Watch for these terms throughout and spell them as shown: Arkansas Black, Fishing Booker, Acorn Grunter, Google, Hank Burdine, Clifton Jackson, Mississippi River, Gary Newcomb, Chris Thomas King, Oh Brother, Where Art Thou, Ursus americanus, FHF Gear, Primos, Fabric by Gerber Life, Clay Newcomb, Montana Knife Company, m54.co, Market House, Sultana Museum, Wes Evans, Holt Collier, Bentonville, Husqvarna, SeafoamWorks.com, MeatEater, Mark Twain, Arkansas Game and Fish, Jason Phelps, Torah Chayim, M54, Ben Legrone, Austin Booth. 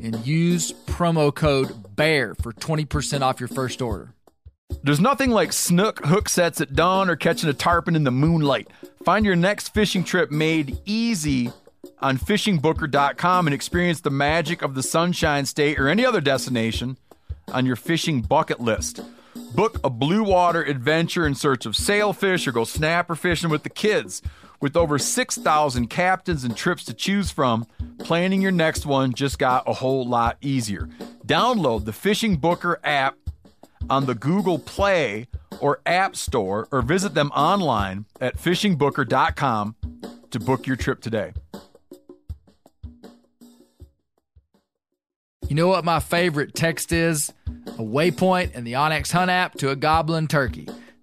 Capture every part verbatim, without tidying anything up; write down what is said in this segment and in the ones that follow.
And use promo code BEAR for twenty percent off your first order. There's nothing like snook hook sets at dawn or catching a tarpon in the moonlight. Find your next fishing trip made easy on Fishing Booker dot com and experience the magic of the Sunshine State or any other destination on your fishing bucket list. Book a blue water adventure in search of sailfish or go snapper fishing with the kids. With over six thousand captains and trips to choose from, planning your next one just got a whole lot easier. Download the Fishing Booker app on the Google Play or App Store, or visit them online at Fishing Booker dot com to book your trip today. You know what my favorite text is? A waypoint in the OnX Hunt app to a goblin turkey.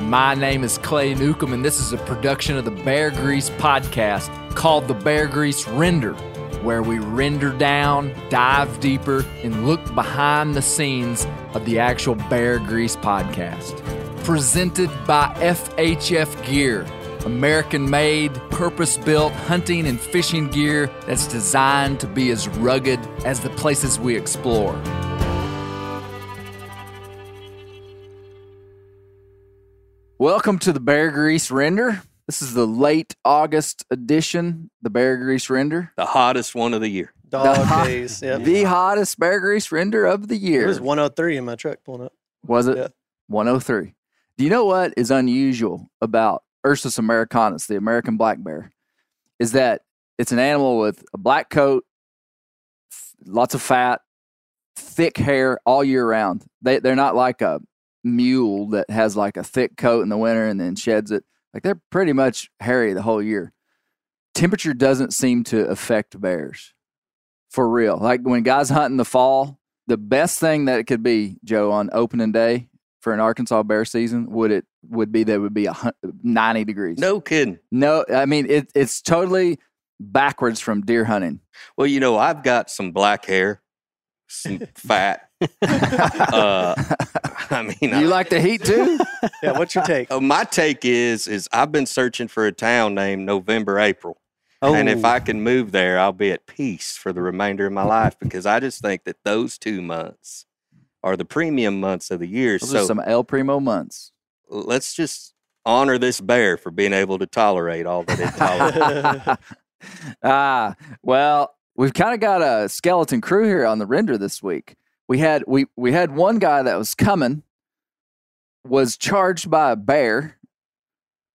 My name is Clay Newcomb, and this is a production of the Bear Grease podcast called The Bear Grease Render, where we render down, dive deeper, and look behind the scenes of the actual Bear Grease podcast. Presented by F H F Gear, American-made, purpose-built hunting and fishing gear that's designed to be as rugged as the places we explore. Welcome to the Bear Grease Render. This is the late August edition, the Bear Grease Render. The hottest one of the year. Dog the hot, days. Yep. The hottest Bear Grease Render of the year. It was one oh three in my truck pulling up. Was it? Yeah. one oh three. Do you know what is unusual about Ursus americanus, the American black bear, is that it's an animal with a black coat, lots of fat, thick hair all year round. They, they're not like a mule that has like a thick coat in the winter and then sheds it. Like, they're pretty much hairy the whole year. Temperature doesn't seem to affect bears for real. Like, when guys hunt in the fall, the best thing that it could be, Joe, on opening day for an Arkansas bear season would it would be there would be a ninety degrees. No kidding. No, I mean it. It's totally backwards from deer hunting. Well, you know, I've got some black hair, some fat. uh, I mean, you I, like the heat too? Yeah. What's your take? Oh, my take is is I've been searching for a town named November, April, oh. and if I can move there, I'll be at peace for the remainder of my life because I just think that those two months are the premium months of the year. Those so are some El Primo months. Let's just honor this bear for being able to tolerate all that it tolerates. ah, well, we've kind of got a skeleton crew here on the render this week. We had we we had one guy that was coming, was charged by a bear,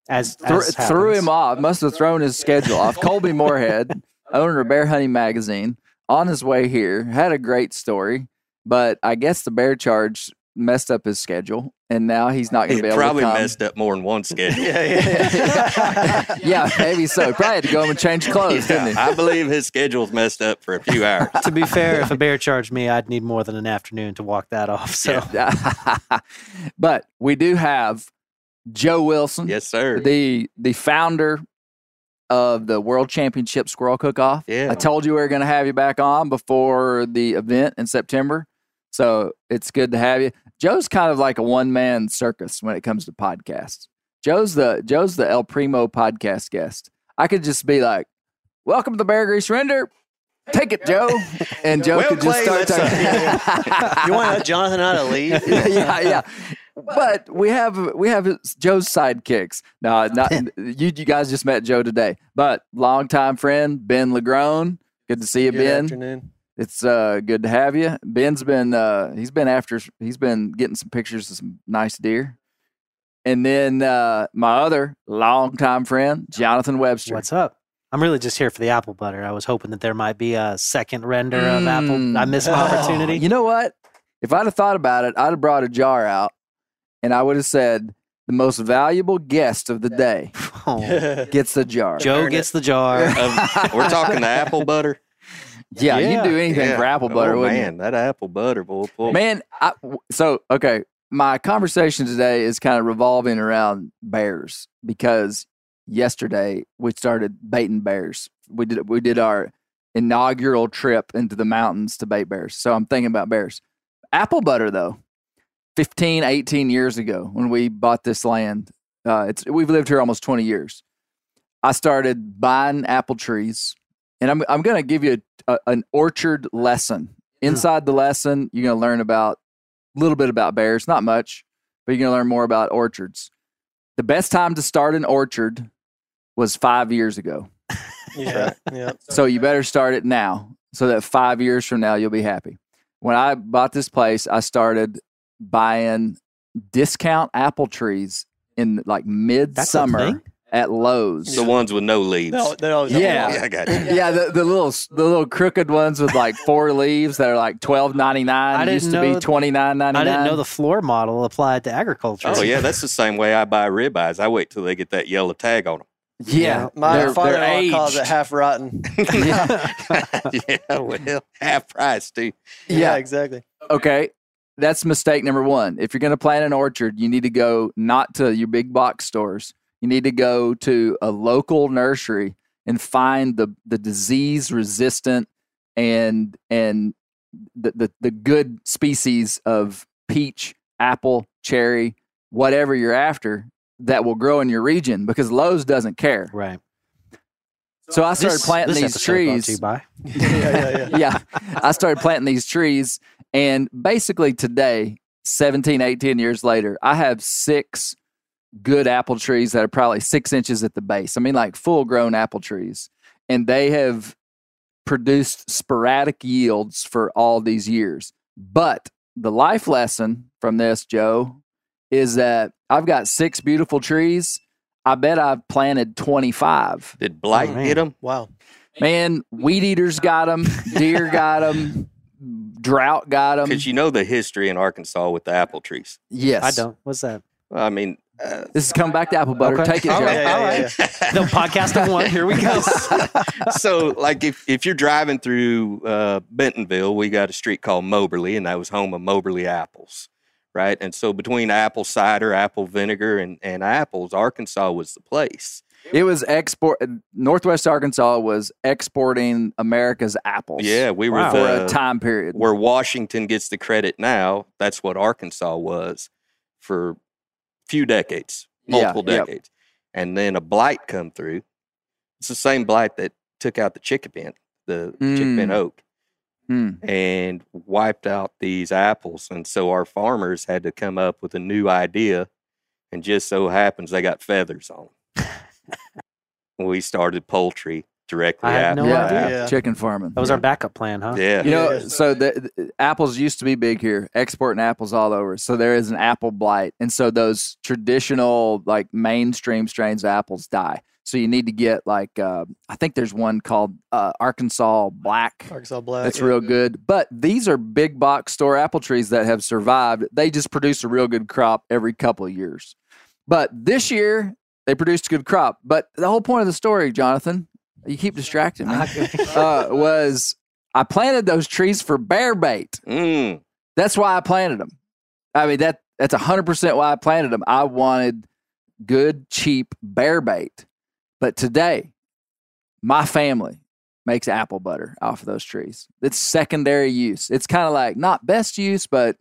as, th- as threw him off. Must have thrown his schedule off. Colby Moorhead, owner of Bear Hunting Magazine, on his way here, had a great story, but I guess the bear charge messed up his schedule, and now he's not going to be able to come. He probably messed up more than one schedule. yeah, yeah, yeah. yeah, maybe so. Probably had to go home and change clothes, yeah, didn't he? I believe his schedule's messed up for a few hours. To be fair, if a bear charged me, I'd need more than an afternoon to walk that off. So, yeah. But we do have Joe Wilson. Yes, sir. The the founder of the World Championship Squirrel Cookoff. Yeah. I told you we were going to have you back on before the event in September. So it's good to have you. Joe's kind of like a one-man circus when it comes to podcasts. Joe's the Joe's the El Primo podcast guest. I could just be like, welcome to the Bear Grease Render. Take it, Joe. And Joe well, could just Clay, start talking. Yeah. You want Jonathan out of leave? yeah, yeah, yeah. But we have we have Joe's sidekicks. No, not you. You guys just met Joe today, but longtime friend Ben Legrone. Good to see you, good Ben. Afternoon. It's uh, good to have you. Ben's been uh, he's been after he's been getting some pictures of some nice deer. And then uh, my other longtime friend, Jonathan Webster. What's up? I'm really just here for the apple butter. I was hoping that there might be a second render mm. of apple. I missed an oh. opportunity. You know what? If I'd have thought about it, I'd have brought a jar out, and I would have said the most valuable guest of the day oh. gets the jar. Joe Earn gets it. The jar. Of, we're talking the apple butter. Yeah, yeah. You'd do anything yeah. for apple butter, oh, wouldn't man, you? Man, that apple butter, boy. boy. Man, I, so, okay, my conversation today is kind of revolving around bears because yesterday we started baiting bears. We did we did our inaugural trip into the mountains to bait bears. So I'm thinking about bears. Apple butter though, fifteen, eighteen years ago when we bought this land, uh, it's we've lived here almost twenty years. I started buying apple trees, and I'm I'm going to give you a, a, an orchard lesson. Inside the lesson, you're going to learn about a little bit about bears, not much, but you're going to learn more about orchards. The best time to start an orchard was five years ago. Yeah. yeah. So you better start it now so that five years from now, you'll be happy. When I bought this place, I started buying discount apple trees in like midsummer at Lowe's. The ones with no leaves. No, no, no, yeah. yeah. I got you. Yeah. The, the little, the little crooked ones with like four leaves that are like twelve ninety-nine. I didn't used to know be twenty-nine ninety-nine. I didn't know the floor model applied to agriculture. Oh yeah. That's the same way I buy ribeyes. I wait till they get that yellow tag on them. Yeah, yeah. My father-in-law calls it half rotten. yeah. yeah, well, half price too. Yeah, yeah, exactly. Okay, that's mistake number one. If you're going to plant an orchard, you need to go not to your big box stores. You need to go to a local nursery and find the the disease-resistant and and the, the the good species of peach, apple, cherry, whatever you're after, that will grow in your region because Lowe's doesn't care. Right. So I started this, planting this these trees. By. yeah, yeah, yeah. yeah. I started planting these trees. And basically today, seventeen, eighteen years later, I have six good apple trees that are probably six inches at the base. I mean, like full grown apple trees. And they have produced sporadic yields for all these years. But the life lesson from this, Joe, is that I've got six beautiful trees. I bet I've planted twenty-five. Did blight oh, get them? Wow. Man, weed eaters got them. Deer got them. Drought got them. Because you know the history in Arkansas with the apple trees. Yes. I don't. What's that? Well, I mean. Uh, this is coming back to apple butter. Okay. Take it, Joe. All right. Yeah, All right. Yeah, yeah. The podcast of one. Here we go. So, like, if, if you're driving through uh, Bentonville, we got a street called Moberly, and that was home of Moberly apples. Right. And so between apple cider, apple vinegar, and, and apples, Arkansas was the place. It was export. Northwest Arkansas was exporting America's apples. Yeah. We were wow. the, for a time period where Washington gets the credit now. That's what Arkansas was for a few decades, multiple yeah, decades. Yep. And then a blight come through. It's the same blight that took out the chickapin, the mm. chickapin oak. Mm. And wiped out these apples. And so our farmers had to come up with a new idea. And just so happens they got feathers on them. We started poultry directly after. I had no idea. Yeah. Chicken farming. That was yeah. our backup plan, huh? Yeah. You know, so the, the apples used to be big here, exporting apples all over. So there is an apple blight. And so those traditional, like mainstream strains of apples die. So you need to get like, uh, I think there's one called uh, Arkansas Black. Arkansas Black. That's yeah. real good. But these are big box store apple trees that have survived. They just produce a real good crop every couple of years. But this year, they produced a good crop. But the whole point of the story, Jonathan, you keep distracting me, uh, was I planted those trees for bear bait. Mm. That's why I planted them. I mean, that that's one hundred percent why I planted them. I wanted good, cheap bear bait. But today, my family makes apple butter off of those trees. It's secondary use. It's kind of like not best use, but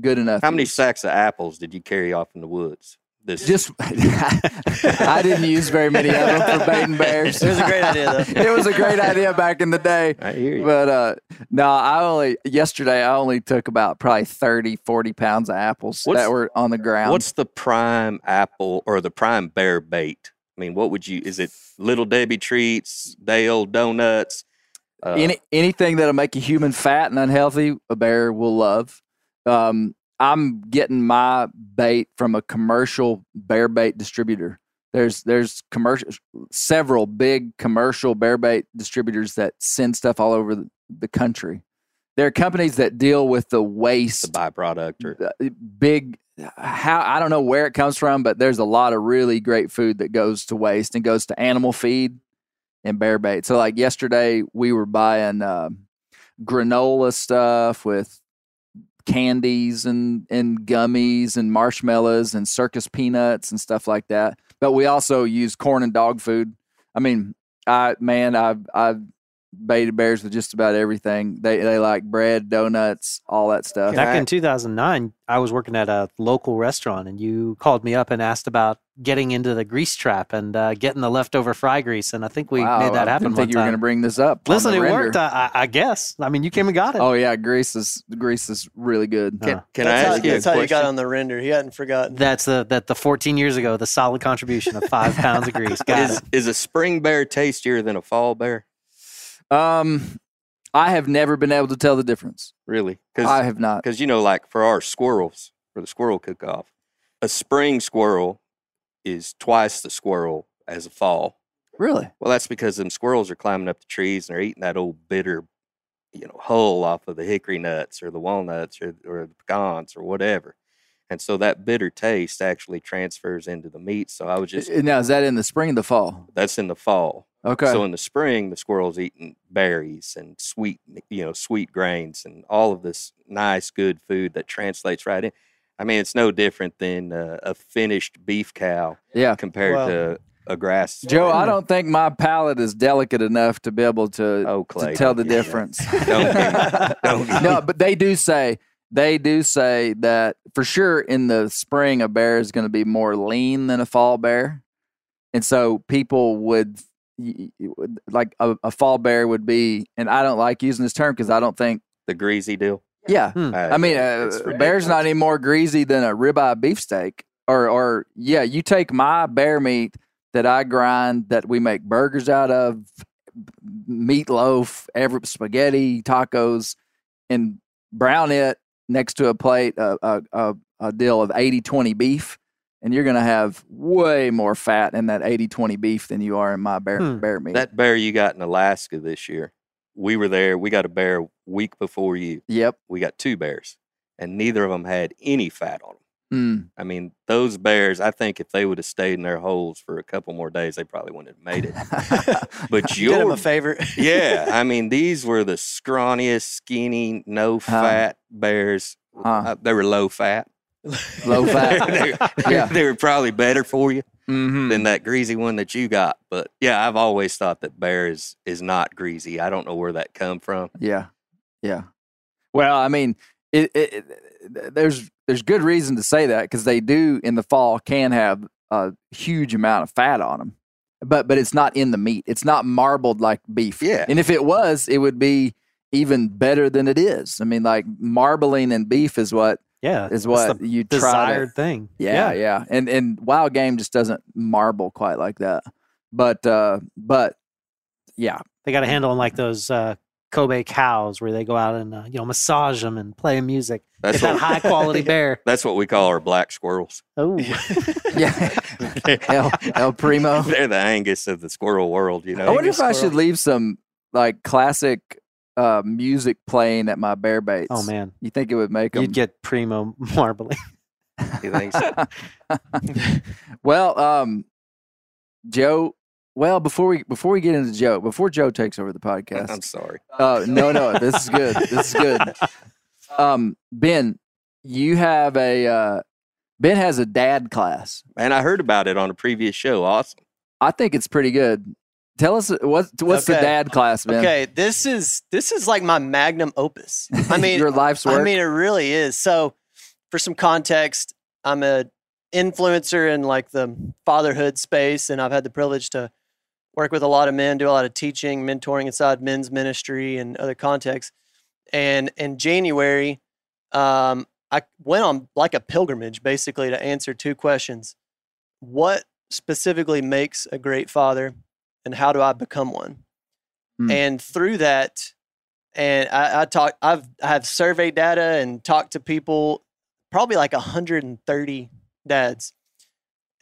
good enough. How many sacks of apples did you carry off in the woods? This just I didn't use very many of them for baiting bears. It was a great idea, though. It was a great idea back in the day. I hear you. But uh, no, I only yesterday I only took about probably thirty, forty pounds of apples what's, that were on the ground. What's the prime apple or the prime bear bait? I mean, what would you? Is it Little Debbie treats, day old donuts? Uh, Any anything that'll make a human fat and unhealthy, a bear will love. Um, I'm getting my bait from a commercial bear bait distributor. There's there's commercial several big commercial bear bait distributors that send stuff all over the, the country. There are companies that deal with the waste, the byproduct, or big. How I don't know where it comes from, but there's a lot of really great food that goes to waste and goes to animal feed and bear bait. So like yesterday, we were buying uh, granola stuff with candies and, and gummies and marshmallows and circus peanuts and stuff like that. But we also use corn and dog food. I mean, I man, I've I've baited bears with just about everything. They they like bread, donuts, all that stuff. Back in two thousand nine, I was working at a local restaurant, and you called me up and asked about getting into the grease trap and uh, getting the leftover fry grease, and I think we wow, made that happen. I didn't think you were going to bring this up. Listen, it render. worked, I, I guess. I mean, you came and got it. Oh yeah, grease is grease is really good. Can, can I ask how, you? That's a how question? You got on the render. He hadn't forgotten. That's the that the fourteen years ago, the solid contribution of five pounds of grease. Got is, it. Is a spring bear tastier than a fall bear? Um, I have never been able to tell the difference. Really? Cause, I have not. Because, you know, like for our squirrels, for the squirrel cook-off, a spring squirrel is twice the squirrel as a fall. Really? Well, that's because them squirrels are climbing up the trees and they're eating that old bitter, you know, hull off of the hickory nuts or the walnuts or, or the pecans or whatever. And so that bitter taste actually transfers into the meat. So I was just... Now, is that in the spring or the fall? That's in the fall. Okay. So in the spring, the squirrel's eating berries and sweet, you know, sweet grains and all of this nice, good food that translates right in. I mean, it's no different than uh, a finished beef cow yeah. compared well, to a grass. Joe, I don't think my palate is delicate enough to be able to, oh, Clay, to tell the yeah. difference. don't don't no, but they do say... They do say that for sure in the spring, a bear is going to be more lean than a fall bear. And so people would, like a, a fall bear would be, and I don't like using this term because I don't think. The greasy deal? Yeah. Hmm. I, I mean, a uh, bear's not any more greasy than a ribeye beefsteak. Or, or yeah, you take my bear meat that I grind, that we make burgers out of, meatloaf, every, spaghetti, tacos, and brown it next to a plate, a a, a, a deal of eighty twenty beef, and you're going to have way more fat in that eighty twenty beef than you are in my bear, hmm. bear meat. That bear you got in Alaska this year, we were there. We got a bear week before you. Yep. We got two bears, and neither of them had any fat on them. Mm. I mean, those bears, I think if they would have stayed in their holes for a couple more days, they probably wouldn't have made it. But you did them a favor. Yeah. I mean, these were the scrawniest, skinny, no fat huh. bears. Huh. Uh, they were low fat. Low fat. they, they, yeah. they were probably better for you mm-hmm. than that greasy one that you got. But yeah, I've always thought that bear is, is not greasy. I don't know where that come from. Yeah. Yeah. Well, I mean, it, it, it there's, There's good reason to say that because they do in the fall can have a huge amount of fat on them, but but it's not in the meat. It's not marbled like beef. Yeah. And if it was, it would be even better than it is. I mean, like marbling and beef is what yeah is what you try desired to, thing. Yeah, yeah, yeah. And and wild game just doesn't marble quite like that. But uh, but yeah, they got a handle on like those. Uh, Kobe cows where they go out and, uh, you know, massage them and play music. That's what, that high quality bear. That's what we call our black squirrels. Oh. Yeah. El, El Primo. They're the Angus of the squirrel world, you know. I wonder Angus if I squirrel. should leave some, like, classic uh, music playing at my bear baits. Oh, man. You think it would make them? You'd get Primo marbling. You think so? Well, um, Joe... Well, before we before we get into Joe, before Joe takes over the podcast, I'm sorry. Uh, no, no, this is good. This is good. Um, Ben, you have a uh, Ben has a dad class, and I heard about it on a previous show. Awesome. I think it's pretty good. Tell us what's what's okay. the dad class, Ben? Okay, this is this is like my magnum opus. I mean, your life's work. I mean, it really is. So, for some context, I'm a influencer in like the fatherhood space, and I've had the privilege to work with a lot of men, do a lot of teaching, mentoring inside men's ministry and other contexts. And in January, um, I went on like a pilgrimage basically to answer two questions. What specifically makes a great father, and how do I become one? Mm. And through that, and I, I talk, I've, I have survey data and talked to people, probably like one hundred thirty dads.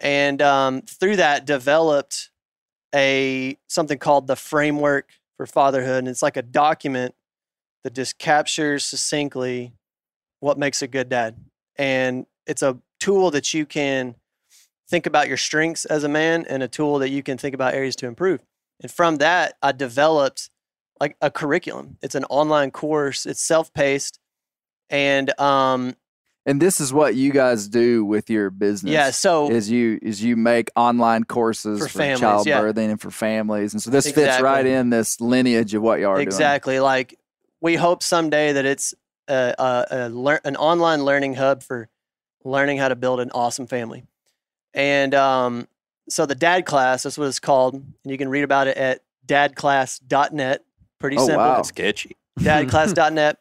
And um, through that developed a, something called the Framework for Fatherhood. And it's like a document that just captures succinctly what makes a good dad. And it's a tool that you can think about your strengths as a man, and a tool that you can think about areas to improve. And from that, I developed like a curriculum. It's an online course. It's self-paced. And, um, and this is what you guys do with your business. Yeah. So is you, is you make online courses for, for families, childbirthing, yeah, and for families. And so this exactly. fits right in this lineage of what you are exactly. doing. Exactly. Like we hope someday that it's a, a, a lear- an online learning hub for learning how to build an awesome family. And, um, so the dad class, that's what it's called. And you can read about it at dad class dot net. Pretty oh, simple. Wow. That's sketchy. dad class dot net.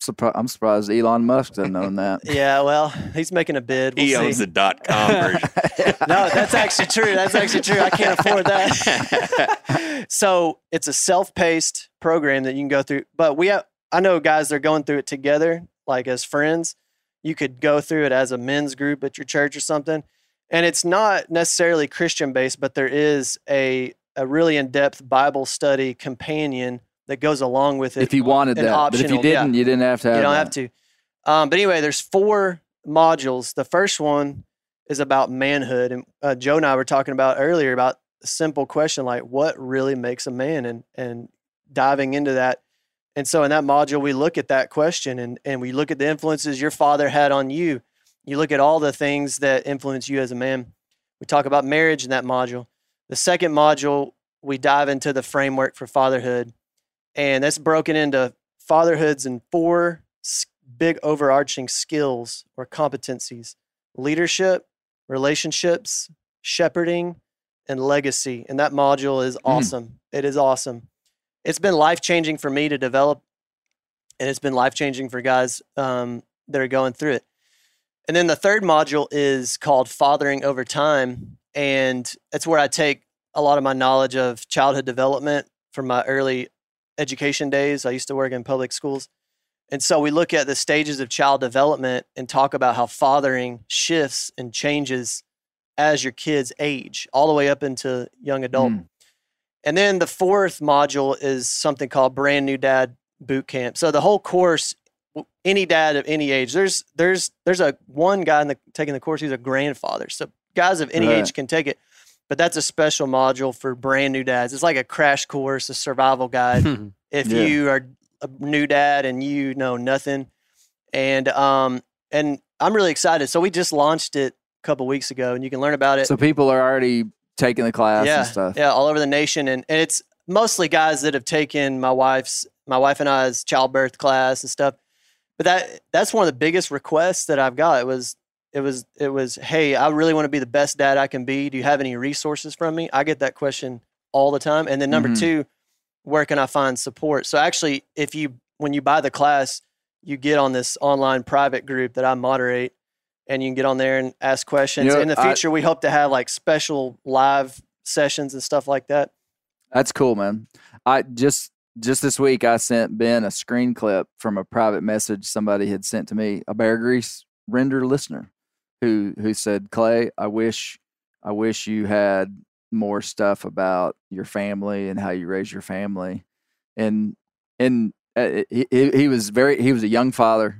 Surpri- I'm surprised Elon Musk doesn't own that. Yeah, well, he's making a bid. We'll he see. owns the dot com version. No, that's actually true. That's actually true. I can't afford that. So it's a self-paced program that you can go through. But we have, I know guys that are going through it together, like as friends. You could go through it as a men's group at your church or something. And it's not necessarily Christian-based, but there is a, a really in-depth Bible study companion that goes along with it. If you wanted that, optional, but if you didn't, yeah, you didn't have to have You don't that. have to. Um, but anyway, there's four modules. The first one is about manhood. And uh, Joe and I were talking about earlier about a simple question like, what really makes a man? And and diving into that. And so in that module, we look at that question, and, and we look at the influences your father had on you. You look at all the things that influence you as a man. We talk about marriage in that module. The second module, we dive into the framework for fatherhood. And that's broken into fatherhoods and four big overarching skills or competencies: leadership, relationships, shepherding, and legacy. And that module is awesome. Mm. It is awesome. It's been life-changing for me to develop, and it's been life-changing for guys um, that are going through it. And then the third module is called Fathering Over Time. And that's where I take a lot of my knowledge of childhood development from my early education days. I used to work in public schools. And so we look at the stages of child development and talk about how fathering shifts and changes as your kids age, all the way up into young adult. Mm. And then the fourth module is something called Brand New Dad Boot Camp. So the whole course, any dad of any age, there's there's there's a one guy in the, taking the course, he's a grandfather. So guys of any right. age can take it. But that's a special module for brand new dads. It's like a crash course, a survival guide. If yeah. you are a new dad and you know nothing. And um, and I'm really excited. So we just launched it a couple weeks ago, and you can learn about it. So people are already taking the class yeah, and stuff. Yeah, all over the nation. And, and it's mostly guys that have taken my wife's, my wife and I's childbirth class and stuff. But that that's one of the biggest requests that I've got. It was, It was, it was, hey, I really want to be the best dad I can be. Do you have any resources from me? I get that question all the time. And then number mm-hmm. two, where can I find support? So actually, if you, when you buy the class, you get on this online private group that I moderate, and you can get on there and ask questions. You know, in the future, I, we hope to have like special live sessions and stuff like that. That's cool, man. I just, Just this week, I sent Ben a screen clip from a private message somebody had sent to me, a Bear Grease render listener. Who who said, Clay, I wish I wish you had more stuff about your family and how you raise your family, and and uh, he he was very he was a young father,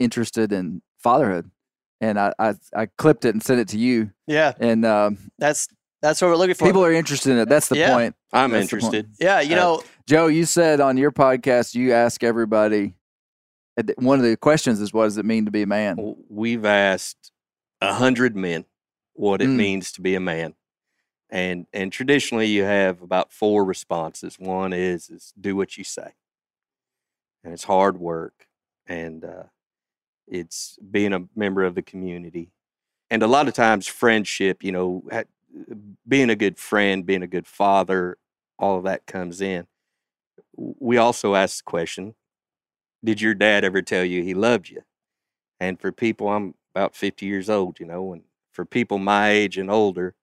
interested in fatherhood, and I I, I clipped it and sent it to you. Yeah, and um, that's that's what we're looking for. People are interested in it. That's the yeah. point. I'm that's interested. Point. Yeah, you know, uh, Joe, you said on your podcast you ask everybody. One of the questions is, what does it mean to be a man? We've asked a hundred men what it mm. means to be a man. And and traditionally you have about four responses. One is, is do what you say. And it's hard work. And uh, it's being a member of the community. And a lot of times friendship, you know, being a good friend, being a good father, all of that comes in. We also ask the question, did your dad ever tell you he loved you? And for people, I'm about fifty years old, you know, and for people my age and older,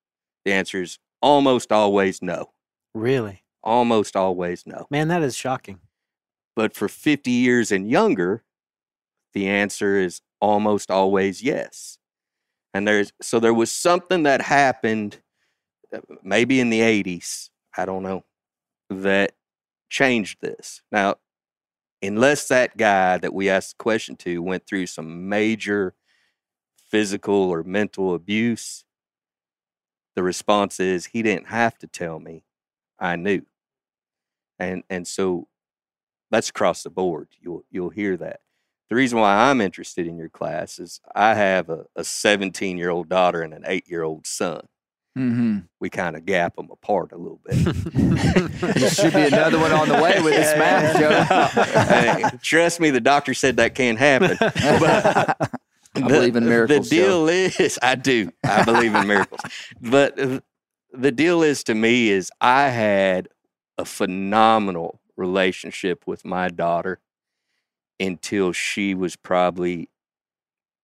the answer is almost always no. Really? Almost always no. Man, that is shocking. But for fifty years and younger, the answer is almost always yes. And there's, so there was something that happened maybe in the eighties, I don't know, that changed this. Now, unless that guy that we asked the question to went through some major physical or mental abuse, the response is, he didn't have to tell me, I knew. And and so that's across the board. You'll, you'll hear that. The reason why I'm interested in your class is I have a seventeen-year-old daughter and an eight-year-old son. Mm-hmm. We kind of gap them apart a little bit. There should be another one on the way with this math, Joe. Hey, trust me, the doctor said that can't happen. But I the, believe in miracles, The deal Joe. is, I do. I believe in miracles. But the deal is, to me, is I had a phenomenal relationship with my daughter until she was probably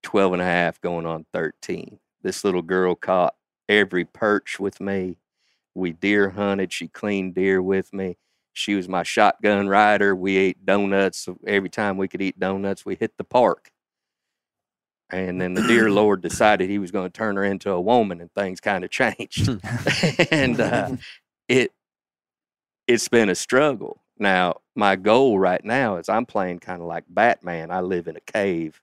twelve and a half, going on thirteen. This little girl caught every perch with me. We deer hunted. She cleaned deer with me. She was my shotgun rider. We ate donuts. Every time we could eat donuts, we hit the park. And then the dear Lord decided he was going to turn her into a woman, and things kind of changed. and uh, it, it's been a struggle. Now, my goal right now is I'm playing kind of like Batman. I live in a cave,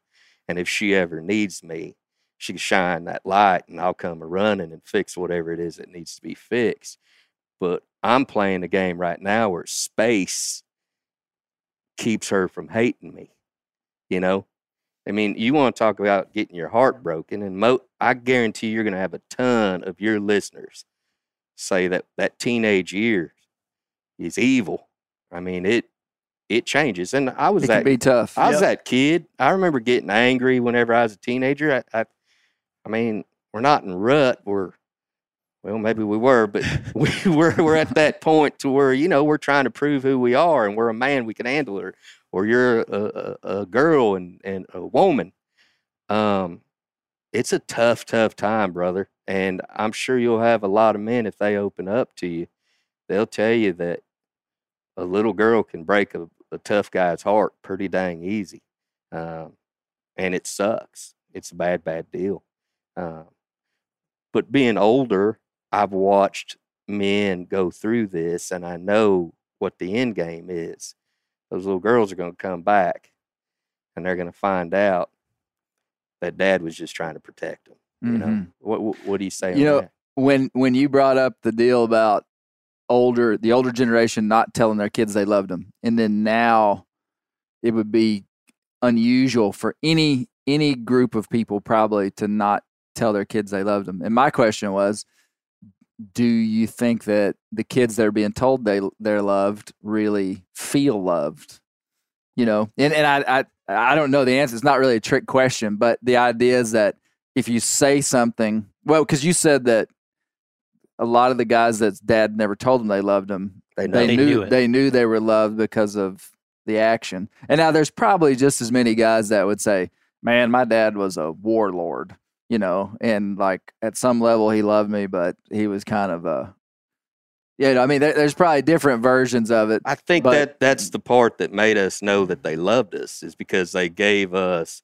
and if she ever needs me, she can shine that light, and I'll come running and fix whatever it is that needs to be fixed. But I'm playing a game right now where space keeps her from hating me, you know? I mean, you want to talk about getting your heart broken, and mo- I guarantee you're going to have a ton of your listeners say that that teenage year is evil. I mean, it it changes. And I was it that, can be tough. I yep. was that kid. I remember getting angry whenever I was a teenager. I, I, I mean, we're not in rut. We're, well, maybe we were, but we were, we're at that point to where, you know, we're trying to prove who we are, and we're a man, we can handle her, or you're a, a, a girl and, and a woman. Um, It's a tough, tough time, brother. And I'm sure you'll have a lot of men, if they open up to you, they'll tell you that a little girl can break a, a tough guy's heart pretty dang easy. Um, and it sucks. It's a bad, bad deal. Um, but being older, I've watched men go through this, and I know what the end game is. Those little girls are going to come back, and they're going to find out that dad was just trying to protect them. Mm-hmm. You know, what, what, what do you say? You on know, that? when, when you brought up the deal about older, the older generation not telling their kids they loved them, and then now it would be unusual for any any group of people probably to not tell their kids they loved them. And my question was, do you think that the kids that are being told they they're loved really feel loved? You know, and and I I I don't know the answer. It's not really a trick question, but the idea is that if you say something, well, because you said that a lot of the guys that dad never told them they loved them, they, they, they knew, knew it. They knew they were loved because of the action. And now there's probably just as many guys that would say, man, my dad was a warlord, you know, and like at some level he loved me, but he was kind of a, you know, I mean, there, there's probably different versions of it. I think but, that that's the part that made us know that they loved us, is because they gave us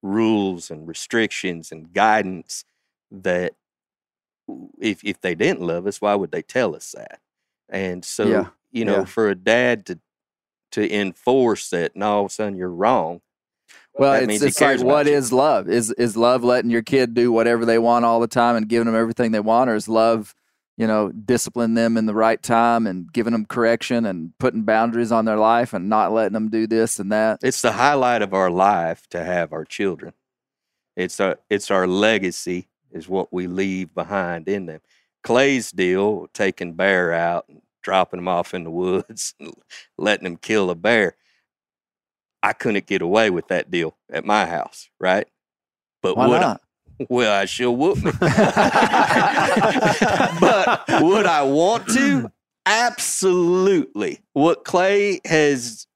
rules and restrictions and guidance that, If if they didn't love us, why would they tell us that? And so, yeah. you know, yeah. for a dad to to enforce that, no, son, you're wrong. Well, that it's, means it's like, what you. is love? Is is love letting your kid do whatever they want all the time and giving them everything they want? Or is love, you know, discipline them in the right time and giving them correction and putting boundaries on their life and not letting them do this and that? It's the highlight of our life to have our children. It's a, it's our legacy. Is what we leave behind in them. Clay's deal, taking Bear out and dropping him off in the woods and letting him kill a bear. I couldn't get away with that deal at my house, right? But Why would not? I, Well, I sure wouldn't. But would I want to? Absolutely. What Clay has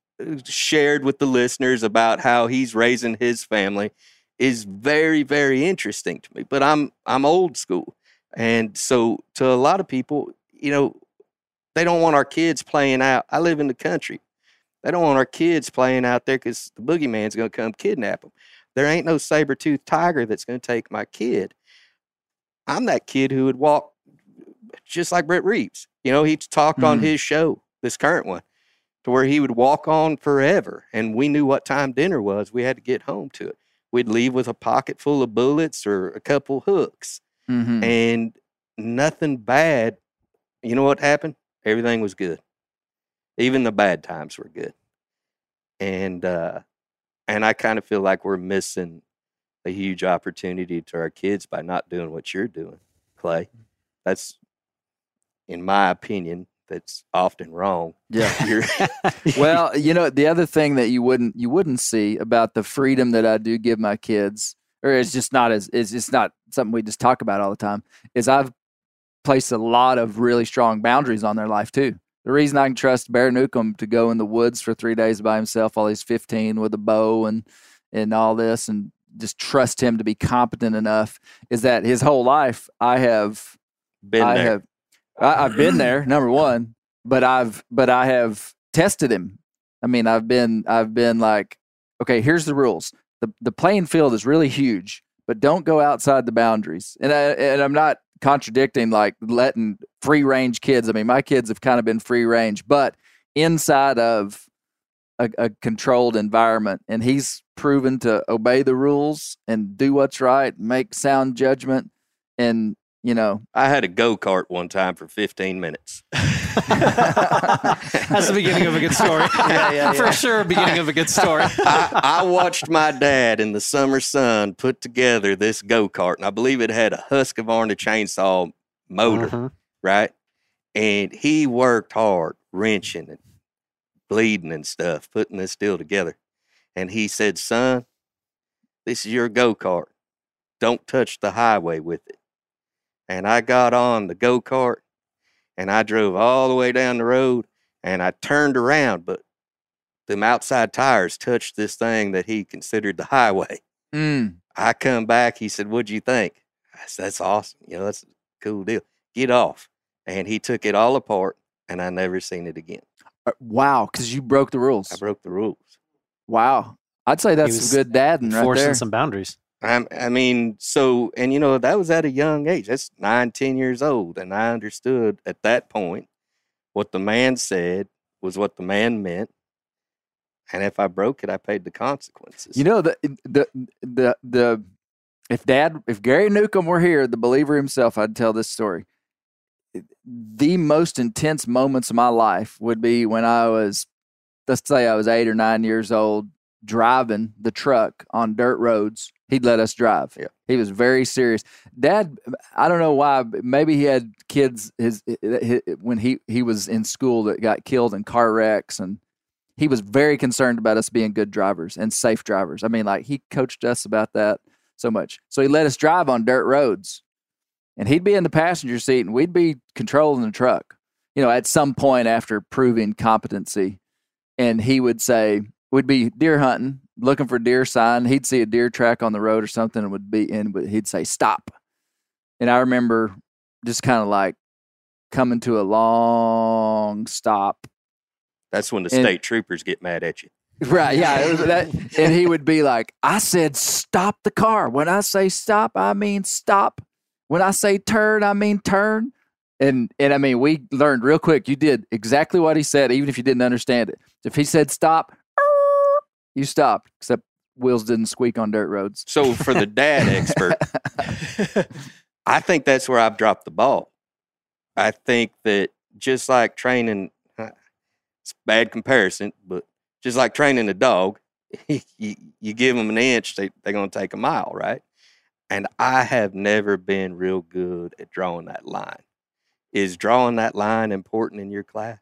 shared with the listeners about how he's raising his family is very, very interesting to me. But I'm I'm old school. And so to a lot of people, you know, they don't want our kids playing out. I live in the country. They don't want our kids playing out there because the boogeyman's going to come kidnap them. There ain't no saber-toothed tiger that's going to take my kid. I'm that kid who would walk just like Brent Reeves. You know, he talked mm-hmm. on his show, this current one, to where he would walk on forever. And we knew what time dinner was. We had to get home to it. We'd leave with a pocket full of bullets or a couple hooks. Mm-hmm. And nothing bad. You know what happened? Everything was good. Even the bad times were good. And uh, and I kind of feel like we're missing a huge opportunity to our kids by not doing what you're doing, Clay. That's, in my opinion, that's often wrong. Yeah. Well, you know, the other thing that you wouldn't you wouldn't see about the freedom that I do give my kids, or it's just not as it's just not something we just talk about all the time, is I've placed a lot of really strong boundaries on their life too. The reason I can trust Bear Newcomb to go in the woods for three days by himself while he's fifteen with a bow and and all this, and just trust him to be competent enough, is that his whole life I have been I there. Have, I, I've been there, number one, but I've but I have tested him. I mean, I've been I've been like, okay, here's the rules. The the playing field is really huge, but don't go outside the boundaries. And I and I'm not contradicting like letting free range kids. I mean, my kids have kind of been free range, but inside of a, a controlled environment. And he's proven to obey the rules and do what's right, make sound judgment. And, you know, I had a go-kart one time for fifteen minutes. That's the beginning of a good story. Yeah, yeah, yeah. For sure, beginning of a good story. I, I watched my dad in the summer sun put together this go-kart, and I believe it had a Husqvarna chainsaw motor, mm-hmm. right? And he worked hard, wrenching and bleeding and stuff, putting this deal together. And he said, son, this is your go-kart. Don't touch the highway with it. And I got on the go-kart, and I drove all the way down the road, and I turned around, but them outside tires touched this thing that he considered the highway. Mm. I come back. He said, what'd you think? I said, that's awesome. You know, that's a cool deal. Get off. And he took it all apart, and I never seen it again. Wow, because you broke the rules. I broke the rules. Wow. I'd say that's some good dadding right there. Forcing some boundaries. I'm, I mean, so, and you know, that was at a young age. That's nine, ten years old. And I understood at that point what the man said was what the man meant. And if I broke it, I paid the consequences. You know, the, the, the, the, if dad, if Gary Newcomb were here, the believer himself, I'd tell this story. The most intense moments of my life would be when I was, let's say I was eight or nine years old, driving the truck on dirt roads. He'd let us drive. Yeah. He was very serious. Dad, I don't know why, maybe he had kids his, his when he, he was in school that got killed in car wrecks, and he was very concerned about us being good drivers and safe drivers. I mean, like, he coached us about that so much. So he let us drive on dirt roads, and he'd be in the passenger seat, and we'd be controlling the truck, you know, at some point after proving competency. And he would say, we'd be deer hunting, looking for deer sign. He'd see a deer track on the road or something, and would be in, but he'd say, stop. And I remember just kind of like coming to a long stop. That's when the and, state troopers get mad at you. Right. Yeah. It was that, and he would be like, I said, stop the car. When I say stop, I mean, stop. When I say turn, I mean, turn. And, and I mean, we learned real quick. You did exactly what he said, even if you didn't understand it. If he said, stop, you stopped, except wheels didn't squeak on dirt roads. So for the dad expert, I think that's where I've dropped the ball. I think that just like training, it's a bad comparison, but just like training a dog, you, you give them an inch, they, they're going to take a mile, right? And I have never been real good at drawing that line. Is drawing that line important in your class?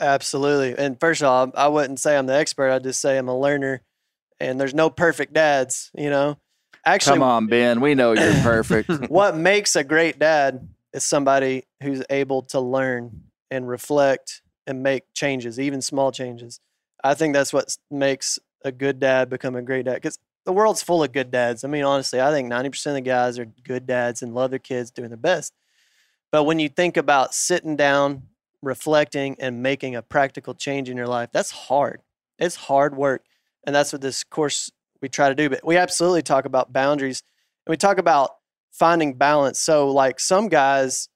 Absolutely. And first of all, I wouldn't say I'm the expert. I'd just say I'm a learner, and there's no perfect dads, you know. Actually, come on, Ben. We know you're perfect. What makes a great dad is somebody who's able to learn and reflect and make changes, even small changes. I think that's what makes a good dad become a great dad, because the world's full of good dads. I mean, honestly, I think ninety percent of the guys are good dads and love their kids, doing their best. But when you think about sitting down, reflecting, and making a practical change in your life, that's hard. It's hard work. And that's what this course we try to do. But we absolutely talk about boundaries, and we talk about finding balance. So like some guys,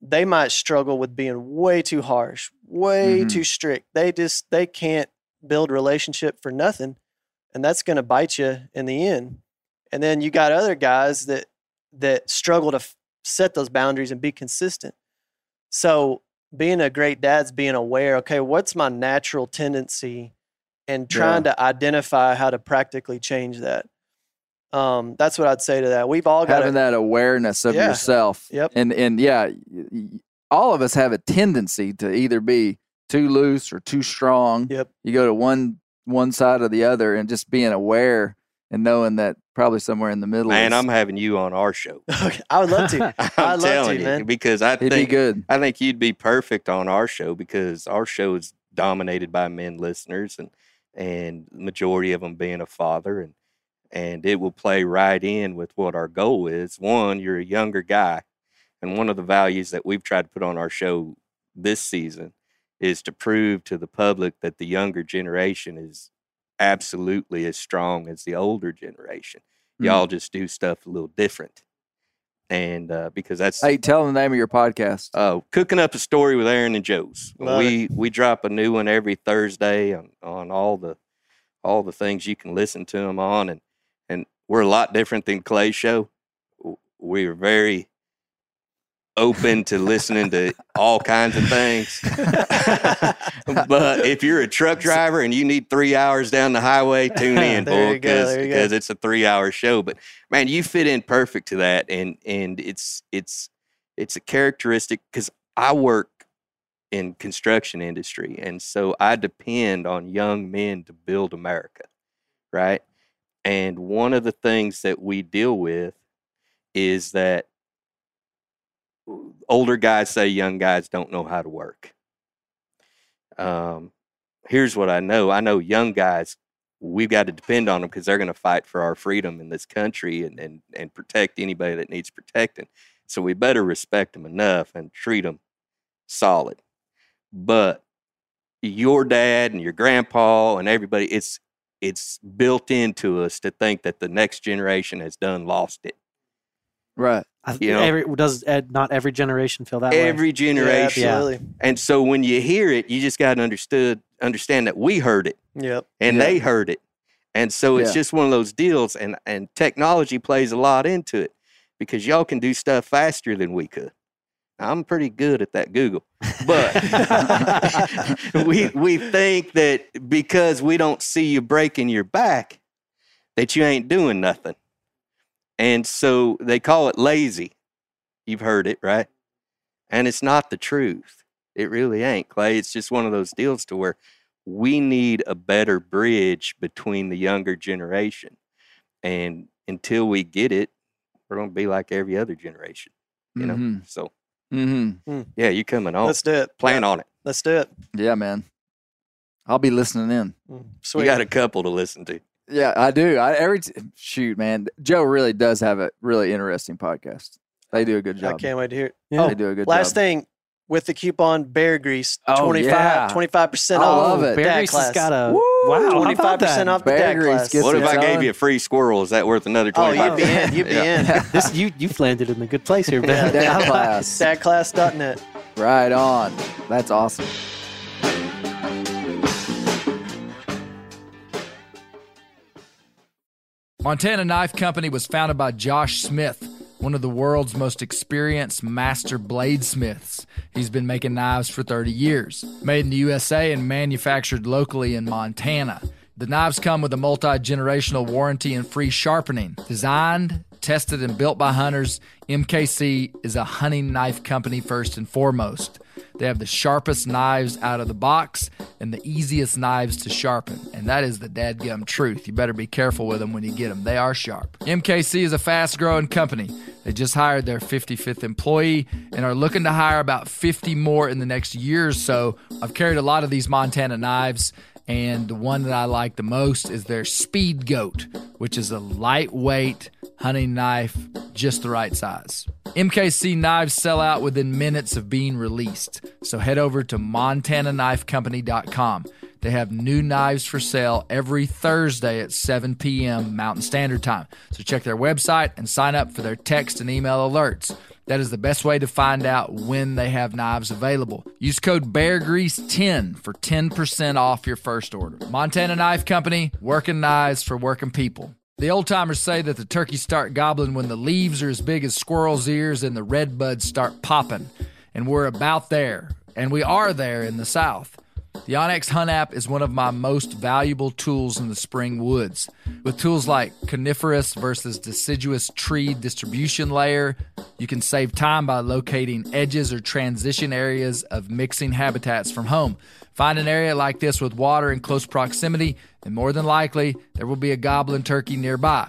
they might struggle with being way too harsh, way mm-hmm. too strict. They just, they can't build relationship for nothing. And that's going to bite you in the end. And then you got other guys that, that struggle to f- set those boundaries and be consistent. So being a great dad's being aware, okay, what's my natural tendency, and trying yeah. to identify how to practically change that. Um, that's what I'd say to that. We've all got having a, that awareness of yeah. yourself. Yep. And, and yeah, all of us have a tendency to either be too loose or too strong. Yep. You go to one, one side or the other, and just being aware and knowing that probably somewhere in the middle. Man, is, I'm having you on our show. I would love to. I'm I'd love to, you, man. Because I It'd think, be good. I think you'd be perfect on our show, because our show is dominated by men listeners, and, and the majority of them being a father, and, and it will play right in with what our goal is. One, you're a younger guy, and one of the values that we've tried to put on our show this season is to prove to the public that the younger generation is absolutely as strong as the older generation. Mm-hmm. Y'all just do stuff a little different. And uh, because that's... Hey, tell them the name of your podcast. Oh, uh, Cooking Up a Story with Aaron and Joe's. Love we it. We drop a new one every Thursday on, on all the all the things you can listen to them on. And And we're a lot different than Clay's show. We are very open to listening to all kinds of things. But if you're a truck driver and you need three hours down the highway, tune in, boy, because it's a three-hour show. But, man, you fit in perfect to that, and and it's it's it's a characteristic, because I work in construction industry, and so I depend on young men to build America, right? And one of the things that we deal with is that older guys say young guys don't know how to work. Um, here's what I know. I know young guys, we've got to depend on them, because they're going to fight for our freedom in this country, and, and, and protect anybody that needs protecting. So we better respect them enough and treat them solid. But your dad and your grandpa and everybody, it's, it's built into us to think that the next generation has done lost it. Right. You know, every, does not every generation feel that every way? Every generation. Yeah, absolutely. And so when you hear it, you just got to understood, understand that we heard it. Yep. And yep. they heard it. And so it's yeah. just one of those deals. And, and technology plays a lot into it, because y'all can do stuff faster than we could. I'm pretty good at that Google, but we we think that because we don't see you breaking your back, that you ain't doing nothing. And so they call it lazy. You've heard it, right? And it's not the truth. It really ain't, Clay. It's just one of those deals to where we need a better bridge between the younger generation. And until we get it, we're going to be like every other generation, you know? Mm-hmm. So. Mm-hmm. Yeah, you coming on. Let's do it. Plan yeah. on it. Let's do it. Yeah, man. I'll be listening in. Sweet. You got a couple to listen to. Yeah, I do. I every t- shoot, man. Joe really does have a really interesting podcast. They do a good job. I can't wait to hear it. Yeah. Oh, they do a good last job. Last thing, with the coupon Bear Grease, twenty-five percent off. I love it. Bear Grease has got a wow, twenty-five percent off the Dad Class. What if I gave you a free squirrel? Is that worth another twenty-five percent? Oh, you'd be in. You'd be yeah. in. This, you, you've landed in a good place here, man. Dad Class. dad class dot net. Right on. That's awesome. Montana Knife Company was founded by Josh Smith, one of the world's most experienced master bladesmiths. He's been making knives for thirty years, made in the U S A and manufactured locally in Montana. The knives come with a multi-generational warranty and free sharpening. Designed, tested, and built by hunters, M K C is a hunting knife company first and foremost. They have the sharpest knives out of the box and the easiest knives to sharpen. And that is the dadgum truth. You better be careful with them when you get them. They are sharp. M K C is a fast-growing company. They just hired their fifty-fifth employee and are looking to hire about fifty more in the next year or so. I've carried a lot of these Montana knives, and the one that I like the most is their Speed Goat, which is a lightweight hunting knife, just the right size. M K C knives sell out within minutes of being released, so head over to Montana Knife Company dot com. They have new knives for sale every Thursday at seven p.m. Mountain Standard Time, so check their website and sign up for their text and email alerts. That is the best way to find out when they have knives available. Use code Bear Grease ten for ten percent off your first order. Montana Knife Company, working knives for working people. The old-timers say that the turkeys start gobbling when the leaves are as big as squirrels' ears and the red buds start popping. And we're about there. And we are there in the South. The OnX Hunt app is one of my most valuable tools in the spring woods. With tools like coniferous versus deciduous tree distribution layer, you can save time by locating edges or transition areas of mixing habitats from home. Find an area like this with water in close proximity, and more than likely, there will be a goblin turkey nearby.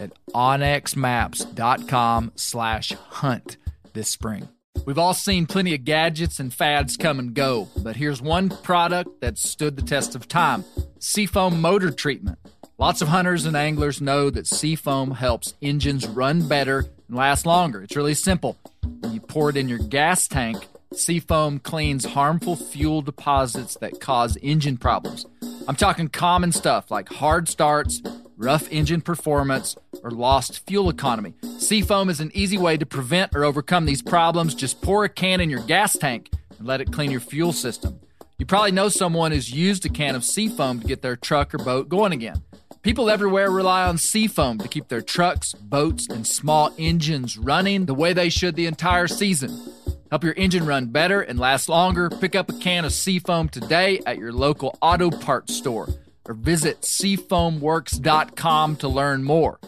at onx maps dot com slash hunt this spring. We've all seen plenty of gadgets and fads come and go, but here's one product that stood the test of time: Seafoam Motor Treatment. Lots of hunters and anglers know that Seafoam helps engines run better and last longer. It's really simple. When you pour it in your gas tank, Seafoam cleans harmful fuel deposits that cause engine problems. I'm talking common stuff like hard starts, rough engine performance, or lost fuel economy. Seafoam is an easy way to prevent or overcome these problems. Just pour a can in your gas tank and let it clean your fuel system. You probably know someone who's used a can of Seafoam to get their truck or boat going again. People everywhere rely on Seafoam to keep their trucks, boats, and small engines running the way they should the entire season. Help your engine run better and last longer. Pick up a can of Seafoam today at your local auto parts store or visit seafoam works dot com to learn more.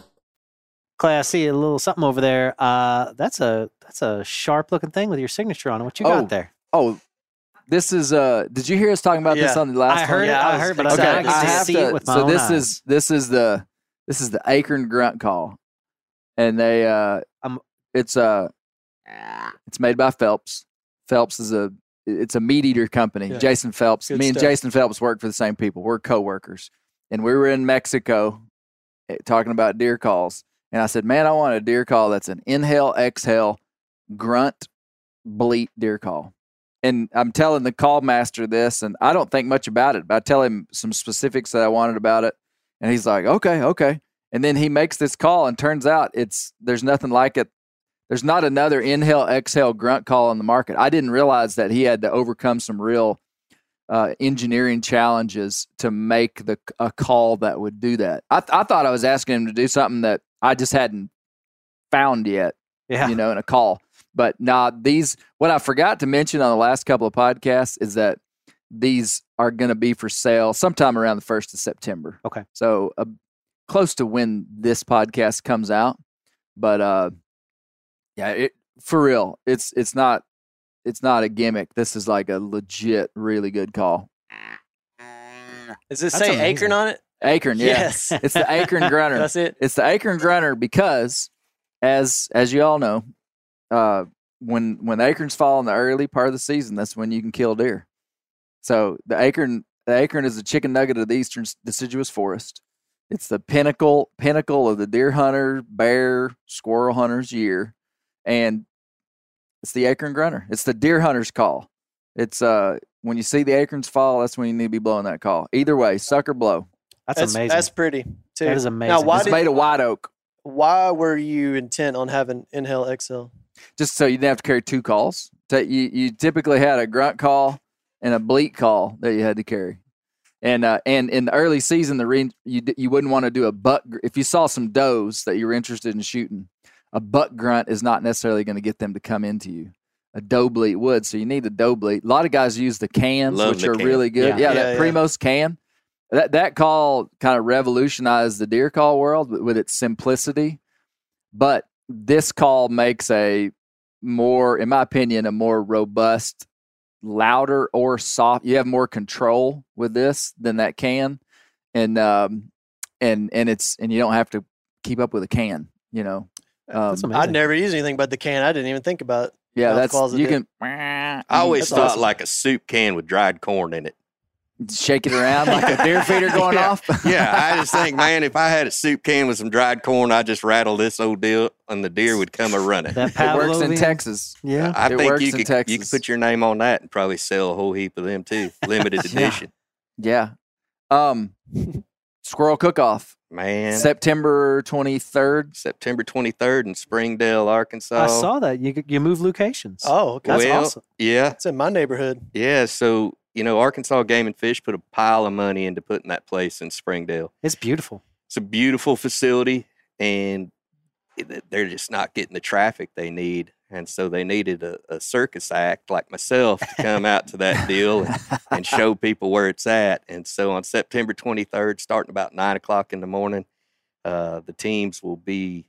Clay, I see a little something over there. Uh, that's a that's a sharp-looking thing with your signature on it. What you oh, got there? Oh, This is uh did you hear us talking about yeah. this on the last I heard one? It, yeah, I, I heard but okay. I, I have see to it with my So own this eyes. is this is the this is the Acorn Grunt call. And they uh I'm, it's uh it's made by Phelps. Phelps is a it's a MeatEater company. Yeah. Jason Phelps. Good Me stuff. and Jason Phelps work for the same people. We're coworkers. And we were in Mexico talking about deer calls, and I said, "Man, I want a deer call that's an inhale, exhale, grunt, bleat deer call." And I'm telling the call master this, and I don't think much about it, but I tell him some specifics that I wanted about it. And he's like, okay, okay. And then he makes this call, and turns out it's there's nothing like it. There's not another inhale, exhale, grunt call on the market. I didn't realize that he had to overcome some real uh, engineering challenges to make the a call that would do that. I, th- I thought I was asking him to do something that I just hadn't found yet, yeah. you know, in a call. But nah, these, what I forgot to mention on the last couple of podcasts is that these are going to be for sale sometime around the first of September. Okay. So uh, close to when this podcast comes out. But uh, yeah, it, for real, it's it's not it's not a gimmick. This is like a legit, really good call. Does it That's say amazing. Acorn on it? Acorn, yeah. Yes. It's the Acorn Grunter. That's it? It's the Acorn Grunter because, as as you all know, Uh, when when the acorns fall in the early part of the season, that's when you can kill deer. So the acorn the acorn is the chicken nugget of the eastern deciduous forest. It's the pinnacle pinnacle of the deer hunter, bear, squirrel hunter's year, and it's the acorn grunter. It's the deer hunter's call. It's uh when you see the acorns fall, that's when you need to be blowing that call. Either way, suck or blow. That's, that's amazing. That's pretty too. That is amazing. Now, why it's did, made of white oak. Why were you intent on having inhale exhale? Just so you didn't have to carry two calls. you, you typically had a grunt call and a bleat call that you had to carry. And uh, and in the early season, the re- you you wouldn't want to do a buck. If you saw some does that you were interested in shooting, a buck grunt is not necessarily going to get them to come into you. A doe bleat would, so you need the doe bleat. A lot of guys use the cans, Love which the are can. really good. Yeah, yeah, yeah that yeah. Primos can. That that call kind of revolutionized the deer call world with, with its simplicity. But this call makes a more, in my opinion, a more robust, louder or soft. You have more control with this than that can, and um, and and it's and you don't have to keep up with a can. You know, um, I'd never used anything but the can. I didn't even think about. Yeah, that's you can. I always thought awesome. like a soup can with dried corn in it. Shake it around like a deer feeder going yeah. off. yeah, I just think, man, if I had a soup can with some dried corn, I'd just rattle this old deal, and the deer would come a running. That it works in Texas. Yeah, I it think works you in could Texas. you could put your name on that and probably sell a whole heap of them too, limited edition. Yeah, yeah. Um, Squirrel Cookoff, man, September twenty third, September twenty third in Springdale, Arkansas. I saw that you you moved locations. Oh, okay. That's well, awesome. Yeah, it's in my neighborhood. Yeah, so. You know, Arkansas Game and Fish put a pile of money into putting that place in Springdale. It's beautiful. It's a beautiful facility, and they're just not getting the traffic they need. And so they needed a, a circus act like myself to come out to that deal and, and show people where it's at. And so on September twenty-third, starting about nine o'clock in the morning, uh, the teams will be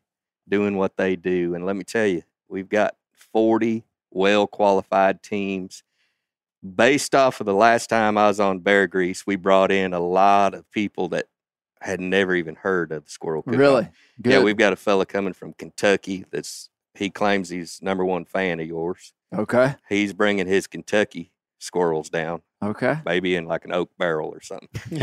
doing what they do. And let me tell you, we've got forty well-qualified teams. Based off of the last time I was on Bear Grease, we brought in a lot of people that had never even heard of the Squirrel Cookoff. Really? Good. Yeah, we've got a fella coming from Kentucky that's he claims he's number one fan of yours. Okay. He's bringing his Kentucky squirrels down. Okay. Maybe in like an oak barrel or something.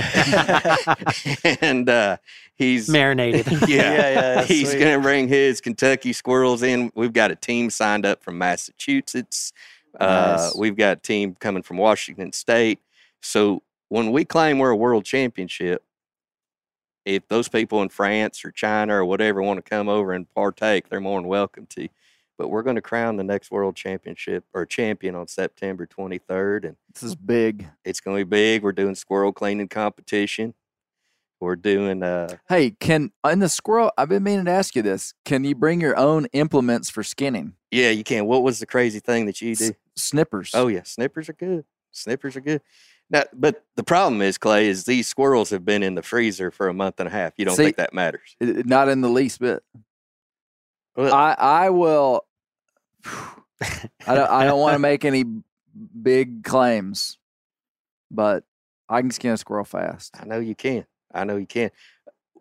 and uh, he's... Marinated. Yeah. yeah, yeah he's going to bring his Kentucky squirrels in. We've got a team signed up from Massachusetts. Uh, nice. We've got a team coming from Washington State. So when we claim we're a world championship, if those people in France or China or whatever want to come over and partake, they're more than welcome to. But we're going to crown the next world championship or champion on September twenty-third. And this is big. It's going to be big. We're doing squirrel cleaning competition. We're doing. Uh, hey, can in the squirrel? I've been meaning to ask you this. Can you bring your own implements for skinning? Yeah, you can. What was the crazy thing that you did? S- snippers. Oh yeah, snippers are good. Snippers are good. Now, but the problem is, Clay, is these squirrels have been in the freezer for a month and a half. You don't See, think that matters? It, not in the least bit. Well, I I will. I don't, I don't want to make any big claims, but I can skin a squirrel fast. I know you can. I know you can.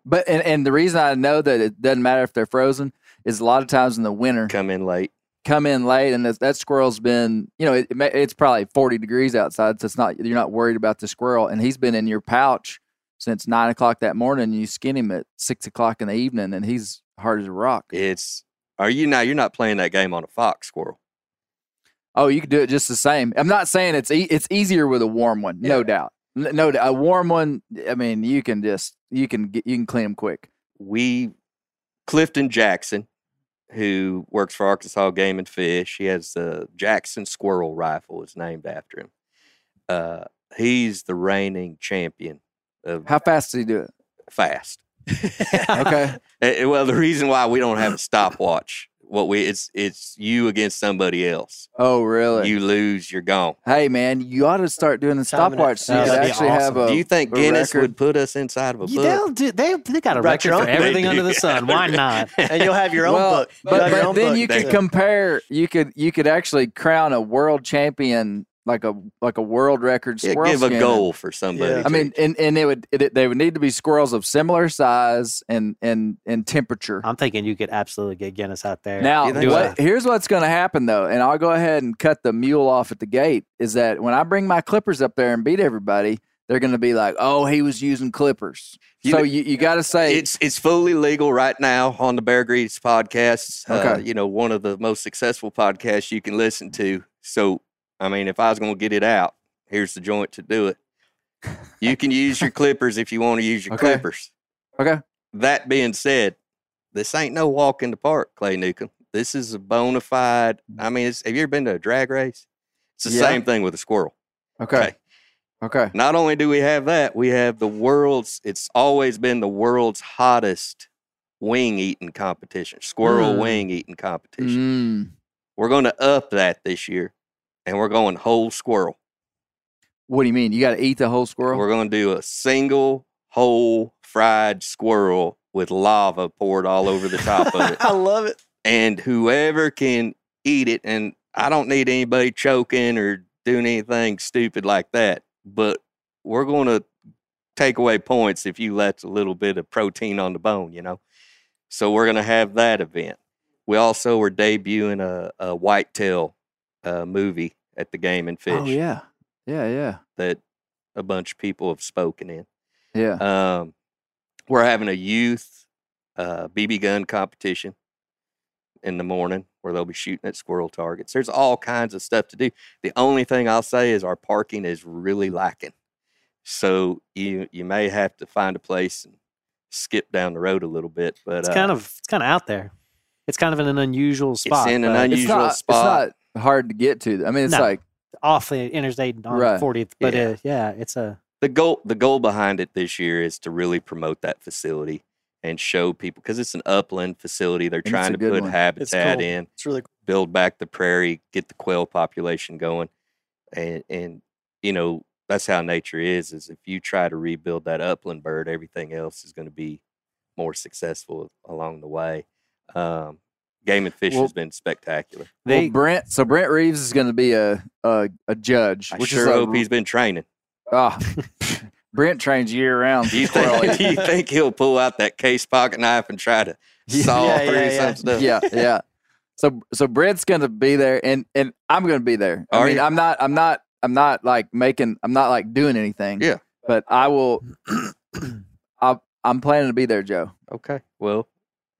But and, and the reason I know that it doesn't matter if they're frozen is a lot of times in the winter. Come in late. Come in late, and that, that squirrel's been, you know, it, it's probably forty degrees outside, so it's not you're not worried about the squirrel. And he's been in your pouch since nine o'clock that morning, and you skin him at six o'clock in the evening, and he's hard as a rock. It's are you now, you're not playing that game on a fox squirrel. Oh, you could do it just the same. I'm not saying it's e- it's easier with a warm one, yeah. no doubt. No, a warm one, I mean, you can just, you can get, you can clean them quick. We, Clifton Jackson, who works for Arkansas Game and Fish, he has the Jackson Squirrel Rifle is named after him. Uh, he's the reigning champion. Of How fast does he do it? Fast. okay. Well, the reason why we don't have a stopwatch. What we it's it's you against somebody else. Oh, really? You lose, you're gone. Hey, man, you ought to start doing the stopwatch so you could actually awesome. have a. Do you think Guinness would put us inside of a book? They'll do, they they got a right, record for everything under the sun. Why not? And you'll have your own well, book. But, but, but own then book. you could compare. You could you could actually crown a world champion like a like a world record squirrel. Yeah, give skinning. a goal for somebody. Yeah. I mean, and, and it would it, they would need to be squirrels of similar size and and and temperature. I'm thinking you could absolutely get Guinness out there. Now, what, here's what's going to happen though, and I'll go ahead and cut the mule off at the gate. Is that when I bring my clippers up there and beat everybody, they're going to be like, "Oh, he was using clippers." You so know, you, you got to say it's it's fully legal right now on the Bear Grease podcast. Okay, uh, you know, one of the most successful podcasts you can listen to. So. I mean, if I was going to get it out, here's the joint to do it. You can use your clippers if you want to use your okay. clippers. Okay. That being said, this ain't no walk in the park, Clay Newcomb. This is a bona fide. I mean, it's, have you ever been to a drag race? It's the yeah. same thing with a squirrel. Okay. okay. Okay. Not only do we have that, we have the world's, it's always been the world's hottest wing eating competition, squirrel mm. wing eating competition. Mm. We're going to up that this year, and we're going whole squirrel. What do you mean? You got to eat the whole squirrel? We're going to do a single whole fried squirrel with lava poured all over the top of it. I love it. And whoever can eat it, and I don't need anybody choking or doing anything stupid like that, but we're going to take away points if you let a little bit of protein on the bone, you know? So we're going to have that event. We also are debuting a, a whitetail uh, movie at the Game and Fish. Oh, yeah. Yeah, yeah. That a bunch of people have spoken in. Yeah. Um, we're having a youth uh, B B gun competition in the morning where they'll be shooting at squirrel targets. There's all kinds of stuff to do. The only thing I'll say is our parking is really lacking. So you you may have to find a place and skip down the road a little bit. But It's uh, kind of it's kind of out there. It's kind of in an unusual spot. It's in an unusual it's not, spot. It's not hard to get to. I mean, it's no. like... off the interstate and on right. fortieth, but yeah. Uh, yeah, it's a the goal. The goal behind it this year is to really promote that facility and show people, because it's an upland facility. They're and trying to put one. habitat it's cool. in, it's really cool. build back the prairie, get the quail population going, and and you know that's how nature is. Is if you try to rebuild that upland bird, everything else is going to be more successful along the way. Um, Game and Fish well, has been spectacular. They, well, Brent, so Brent Reeves is going to be a a, a judge. I which sure is hope a, he's been training. Oh, Brent trains year round. Do you, think, do you think he'll pull out that case pocket knife and try to saw yeah, through yeah, some yeah. stuff? Yeah, yeah. So so Brent's going to be there, and and I'm going to be there. I Are mean, you? I'm not, I'm not, I'm not like making, I'm not like doing anything. Yeah, but I will. I I'm planning to be there, Joe. Okay. Well.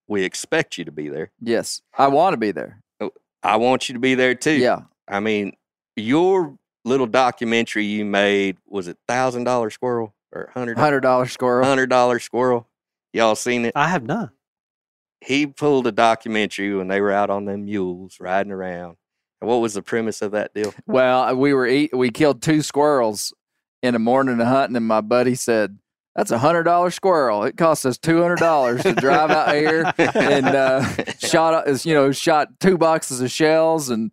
We expect you to be there. Yes. I want to be there. I want you to be there too. Yeah. I mean, your little documentary you made, was it one thousand dollars Squirrel or one hundred dollars? one hundred dollars Squirrel. one hundred dollars Squirrel. Y'all seen it? I have not. He pulled a documentary when they were out on them mules riding around. And what was the premise of that deal? Well, we were eat- we killed two squirrels in the morning of hunting, and my buddy said, that's a one hundred dollars squirrel. It cost us two hundred dollars to drive out here and uh, shot, you know, shot two boxes of shells and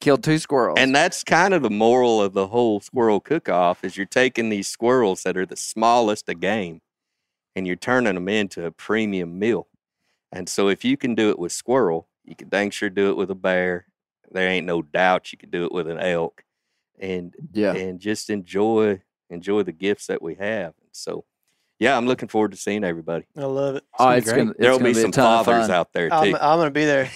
killed two squirrels. And that's kind of the moral of the whole squirrel cook-off is you're taking these squirrels that are the smallest of game and you're turning them into a premium meal. And so if you can do it with squirrel, you can dang sure do it with a bear. There ain't no doubt you can do it with an elk. And yeah. and just enjoy enjoy the gifts that we have. So yeah, I'm looking forward to seeing everybody. I love it. It's oh, it's gonna, it's There'll gonna be, be some fathers out there, too. I'm, I'm going to be there.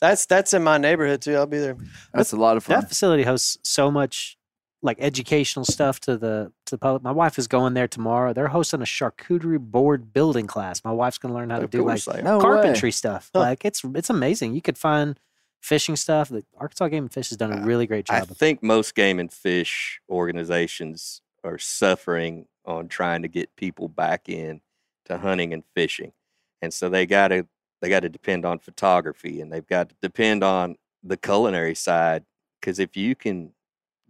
That's that's in my neighborhood, too. I'll be there. That's that, a lot of fun. That facility hosts so much, like, educational stuff to the to the public. My wife is going there tomorrow. They're hosting a charcuterie board building class. My wife's going to learn how of to do, like, no carpentry way. stuff. Huh. Like, it's it's amazing. You could find fishing stuff. The Arkansas Game and Fish has done a really great job. I think most Game and Fish organizations are suffering on trying to get people back in to hunting and fishing, and so they gotta they gotta depend on photography, and they've got to depend on the culinary side. Because if you can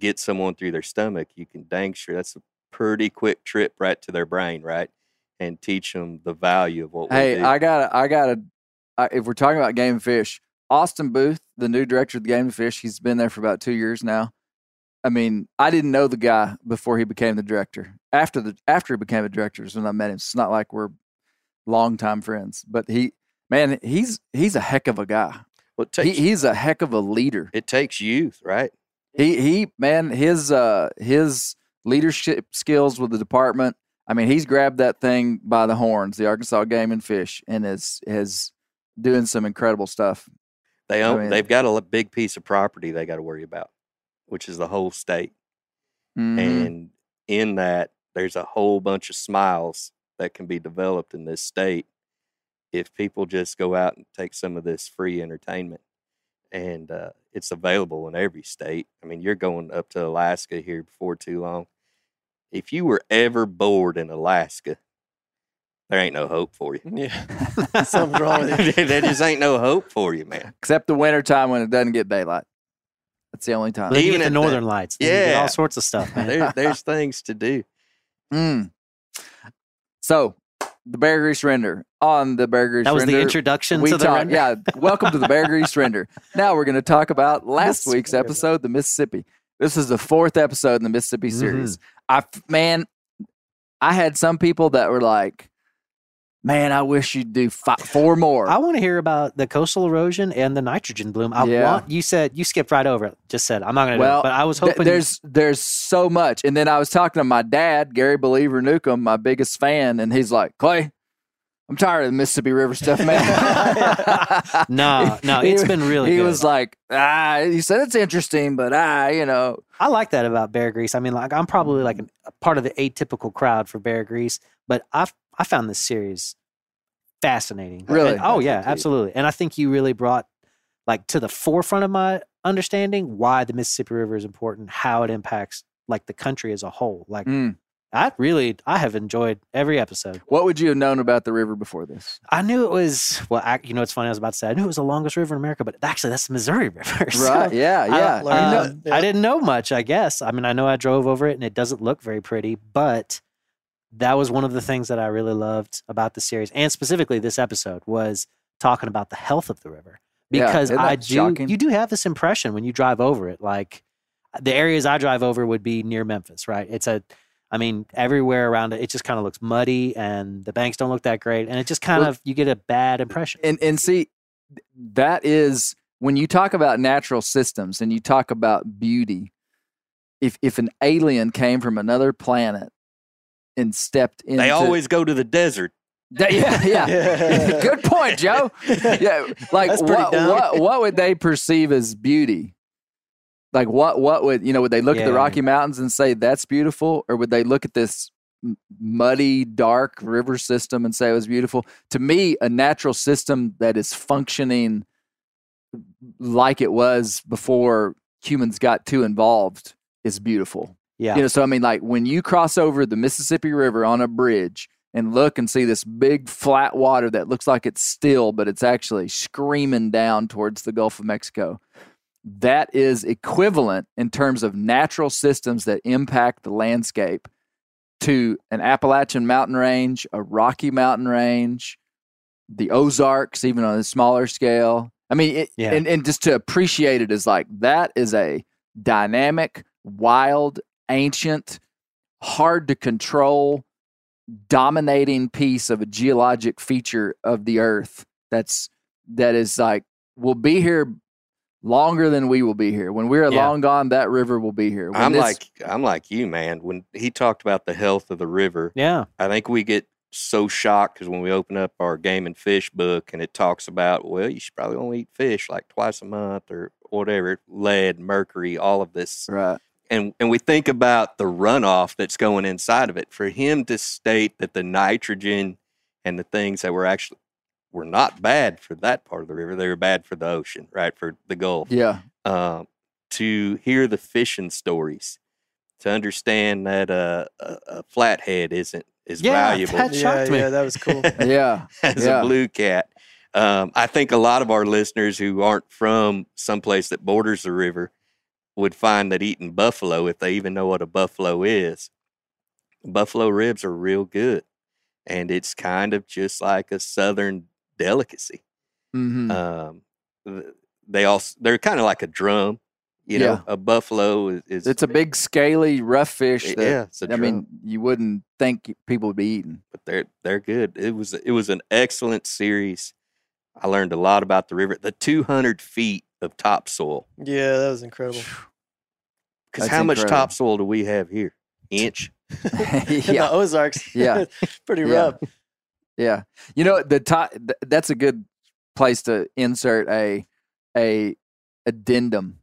get someone through their stomach, you can dang sure that's a pretty quick trip right to their brain, right, and teach them the value of what. Hey, we do. I gotta, I gotta. I, if we're talking about Game and Fish, Austin Booth, the new director of the Game and Fish, he's been there for about two years now. I mean, I didn't know the guy before he became the director. After the after he became a director is when I met him. It's not like we're longtime friends, but he, man, he's he's a heck of a guy. Well, it takes, he, he's a heck of a leader. It takes youth, right? He he, man, his uh, his leadership skills with the department. I mean, he's grabbed that thing by the horns, the Arkansas Game and Fish, and is is doing some incredible stuff. They own. I mean, they've got a big piece of property they got to worry about, which is the whole state. Mm-hmm. And in that, there's a whole bunch of smiles that can be developed in this state if people just go out and take some of this free entertainment. And uh, it's available in every state. I mean, you're going up to Alaska here before too long. If you were ever bored in Alaska, there ain't no hope for you. Yeah. Something's wrong with you. There just ain't no hope for you, man. Except the winter time when it doesn't get daylight. That's the only time. Even you get the northern the, lights. Yeah. You get all sorts of stuff, man. There, there's things to do. Mm. So, the Bear Grease Render. On the Bear Grease Render. That was render, the introduction to the talk, render? Yeah. Welcome to the Bear Grease Render. Now we're going to talk about last Mississippi. week's episode, the Mississippi. This is the fourth episode in the Mississippi series. Mm-hmm. I, man, I had some people that were like, man, I wish you'd do five, four more. I want to hear about the coastal erosion and the nitrogen bloom. I yeah. want you said you skipped right over it. Just said I'm not going to. Well, do it, but I was hoping th- there's there's so much. And then I was talking to my dad, Gary Believer Newcomb, my biggest fan, and he's like, Clay, I'm tired of the Mississippi River stuff, man. no, no, it's been really he good. He was like, ah, he said, it's interesting, but ah, you know. I like that about Bear Grease. I mean, like, I'm probably like a part of the atypical crowd for Bear Grease, but I've, I found this series fascinating. Really? And, oh, yeah, absolutely. And I think you really brought like to the forefront of my understanding why the Mississippi River is important, how it impacts like the country as a whole. Like, mm. I really, I have enjoyed every episode. What would you have known about the river before this? I knew it was, well, I, you know, it's funny. I was about to say, I knew it was the longest river in America, but actually that's the Missouri River. So right, yeah, yeah. I, uh, you know, yeah. I didn't know much, I guess. I mean, I know I drove over it and it doesn't look very pretty, but that was one of the things that I really loved about the series, and specifically this episode, was talking about the health of the river. Because yeah, I do, shocking? you do have this impression when you drive over it, like the areas I drive over would be near Memphis, right? It's a, I mean, everywhere around it, it just kind of looks muddy and the banks don't look that great. And it just kind well, of, you get a bad impression. And and see, that is, when you talk about natural systems and you talk about beauty, if if an alien came from another planet and stepped in, they always go to the desert. They, yeah, yeah. yeah. Good point, Joe. Yeah, like what, what what would they perceive as beauty? Like what, what would, you know, would they look yeah. at the Rocky Mountains and say, that's beautiful? Or would they look at this muddy, dark river system and say it was beautiful? To me, a natural system that is functioning like it was before humans got too involved is beautiful. Yeah. You know, so I mean, like when you cross over the Mississippi River on a bridge and look and see this big flat water that looks like it's still, but it's actually screaming down towards the Gulf of Mexico. That is equivalent in terms of natural systems that impact the landscape to an Appalachian mountain range, a Rocky Mountain range, the Ozarks, even on a smaller scale. I mean, it, yeah. and, and just to appreciate it is like, that is a dynamic, wild, ancient, hard to control, dominating piece of a geologic feature of the earth. That's, that is like, we'll be here longer than we will be here. When we're yeah. long gone, that river will be here. When I'm this... like, I'm like you, man. When he talked about the health of the river, yeah, I think we get so shocked because when we open up our Game and Fish book and it talks about, well, you should probably only eat fish like twice a month or whatever, lead, mercury, all of this, right? And and we think about the runoff that's going inside of it. For him to state that the nitrogen and the things that were actually were not bad for that part of the river, they were bad for the ocean, right? For the Gulf. Yeah. Um, to hear the fishing stories, to understand that uh, a, a flathead isn't as yeah, valuable. That shocked yeah, me. yeah, that was cool. yeah, as yeah. a blue cat. Um, I think a lot of our listeners who aren't from someplace that borders the river would find that eating buffalo, if they even know what a buffalo is, buffalo ribs are real good, and it's kind of just like a southern delicacy. Mm-hmm. Um, they also they're kind of like a drum, you know. Yeah. A buffalo is, is it's a big scaly rough fish. That, yeah, it's a I drum. mean, you wouldn't think people would be eating, but they're they're good. It was it was an excellent series. I learned a lot about the river. The two hundred feet of topsoil. Yeah, that was incredible. Because how incredible. much topsoil do we have here? Inch. yeah. In the Ozarks. Yeah, pretty yeah. rough. Yeah, you know, the top, that's a good place to insert a a addendum.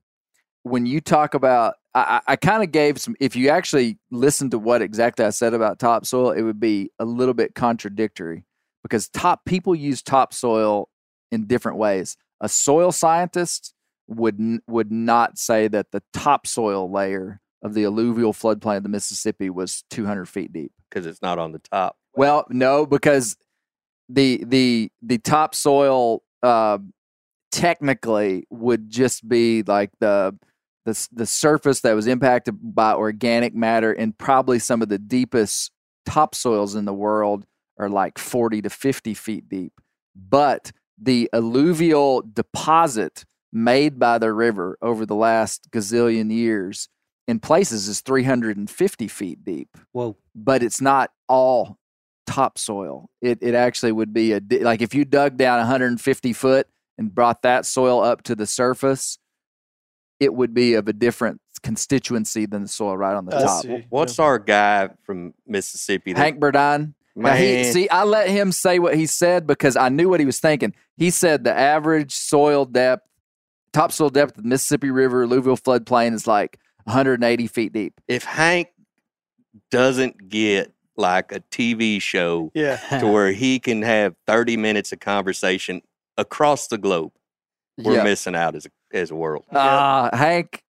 When you talk about, I, I kind of gave some, if you actually listen to what exactly I said about topsoil, it would be a little bit contradictory because top people use topsoil in different ways. A soil scientist would n- would not say that the topsoil layer of the alluvial floodplain of the Mississippi was two hundred feet deep. Because it's not on the top. Well, no, because the the the topsoil uh, technically would just be like the the the surface that was impacted by organic matter, and probably some of the deepest topsoils in the world are like forty to fifty feet deep. But the alluvial deposit made by the river over the last gazillion years in places is three hundred fifty feet deep. Whoa. But it's not all topsoil. It it actually would be a, like if you dug down one hundred fifty foot and brought that soil up to the surface, it would be of a different constituency than the soil right on the I top. See. What's yeah. our guy from Mississippi? That- Hank Burdine. Now he, see, I let him say what he said because I knew what he was thinking. He said the average soil depth, topsoil depth of the Mississippi River alluvial floodplain is like one hundred eighty feet deep. If Hank doesn't get like a T V show yeah. to where he can have thirty minutes of conversation across the globe, we're yeah. missing out as a, as a world. Uh, yeah. Hank,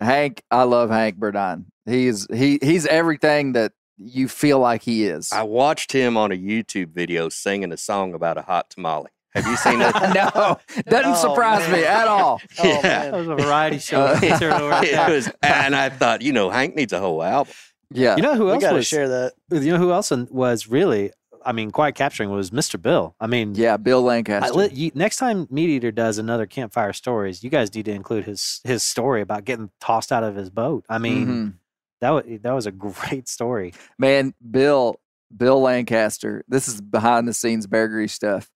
Hank, I love Hank Burdine. He is, he, he's everything that you feel like he is. I watched him on a YouTube video singing a song about a hot tamale. Have you seen that? No. Doesn't oh, surprise man. me at all. Oh, yeah. man. That was a variety show. Uh, it was, and I thought, you know, Hank needs a whole album. Yeah. You know who else we was? Share that. You know who else was really, I mean, quite capturing was Mister Bill. I mean. Yeah, Bill Lancaster. I, let, you, next time MeatEater does another Campfire Stories, you guys need to include his his story about getting tossed out of his boat. I mean. Mm-hmm. That was, that was a great story. Man, Bill Bill Lancaster, this is behind-the-scenes Bear Grease stuff.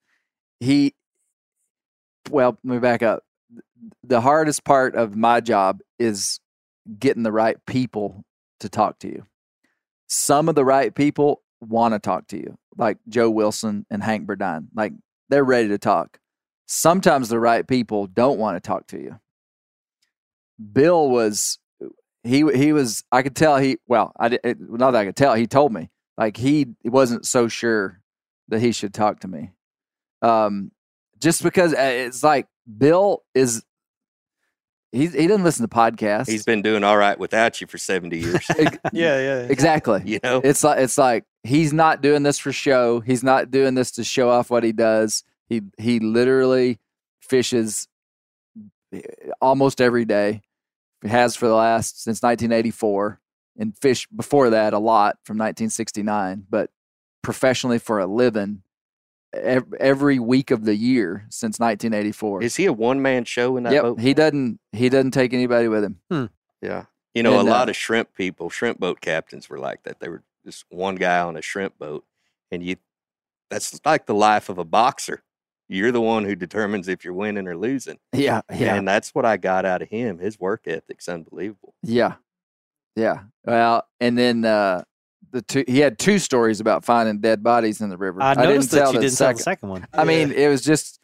He, well, let me back up. The hardest part of my job is getting the right people to talk to you. Some of the right people want to talk to you, like Joe Wilson and Hank Burdine. Like, they're ready to talk. Sometimes the right people don't want to talk to you. Bill was... He he was, I could tell he, well, I it, not that I could tell, he told me, like he wasn't so sure that he should talk to me. Um, just because it's like Bill is, he, he doesn't listen to podcasts. He's been doing all right without you for seventy years. yeah, yeah, yeah. Exactly. You know? It's like, it's like he's not doing this for show. He's not doing this to show off what he does. He, he literally fishes almost every day. Has for the last, since nineteen eighty-four, and fished before that a lot from nineteen sixty-nine, but professionally for a living every week of the year since nineteen eighty-four. Is he a one-man show in that yep, boat? He doesn't, he doesn't take anybody with him. Hmm. Yeah. You know, and, a lot uh, of shrimp people, shrimp boat captains were like that. They were just one guy on a shrimp boat, and you that's like the life of a boxer. You're the one who determines if you're winning or losing. Yeah, yeah. And that's what I got out of him. His work ethic's unbelievable. Yeah, yeah. Well, and then uh, the two, he had two stories about finding dead bodies in the river. I, I noticed didn't that you didn't second. tell the second one. I yeah. mean, it was just,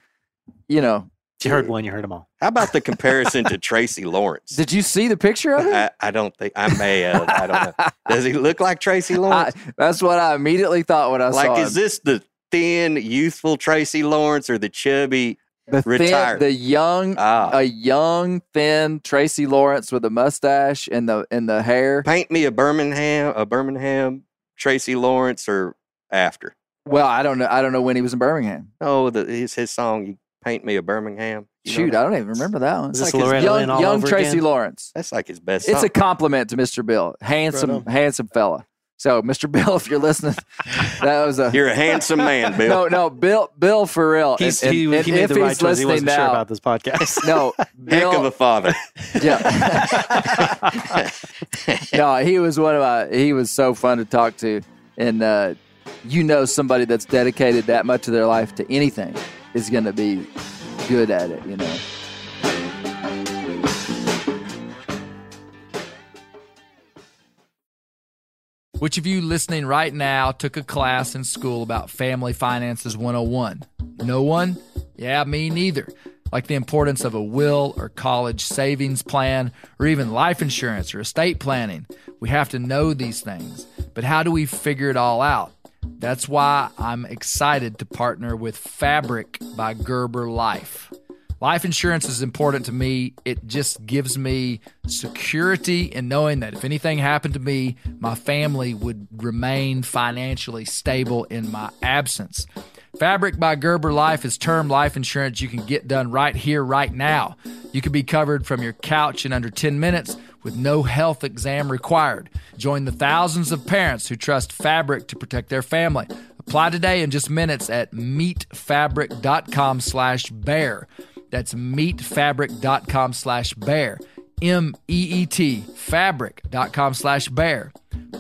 you know. You heard one, you heard them all. How about the comparison to Tracy Lawrence? Did you see the picture of him? I, I don't think, I may have, I don't know. Does he look like Tracy Lawrence? I, that's what I immediately thought when I like, saw him. Like, is this the... thin, youthful Tracy Lawrence or the chubby the thin, retired? The young, ah. a young, thin Tracy Lawrence with a mustache and the and the hair. Paint me a Birmingham, a Birmingham Tracy Lawrence or after. Well, I don't know. I don't know when he was in Birmingham. Oh, the, his his song, "You Paint Me a Birmingham." You Shoot, I don't even remember that one. Is it's this like young, all young over Tracy again? Lawrence. That's like his best. It's song. A compliment to Mister Bill, handsome, right handsome fella. So, Mister Bill, if you're listening, that was a... You're a handsome man, Bill. No, no, Bill, Bill for real. He's, and, he and, he and made if the right choice. He wasn't now, sure about this podcast. No, Bill... Heck of a father. Yeah. No, he was one of my... He was so fun to talk to. And uh, you know somebody that's dedicated that much of their life to anything is going to be good at it, you know? Which of you listening right now took a class in school about Family Finances one oh one? No one? Yeah, me neither. Like the importance of a will or college savings plan or even life insurance or estate planning. We have to know these things. But how do we figure it all out? That's why I'm excited to partner with Fabric by Gerber Life. Life insurance is important to me. It just gives me security in knowing that if anything happened to me, my family would remain financially stable in my absence. Fabric by Gerber Life is term life insurance you can get done right here, right now. You can be covered from your couch in under ten minutes with no health exam required. Join the thousands of parents who trust Fabric to protect their family. Apply today in just minutes at meetfabric.com slash bear. That's meetfabric.com slash bear. M E E T, fabric.com slash bear.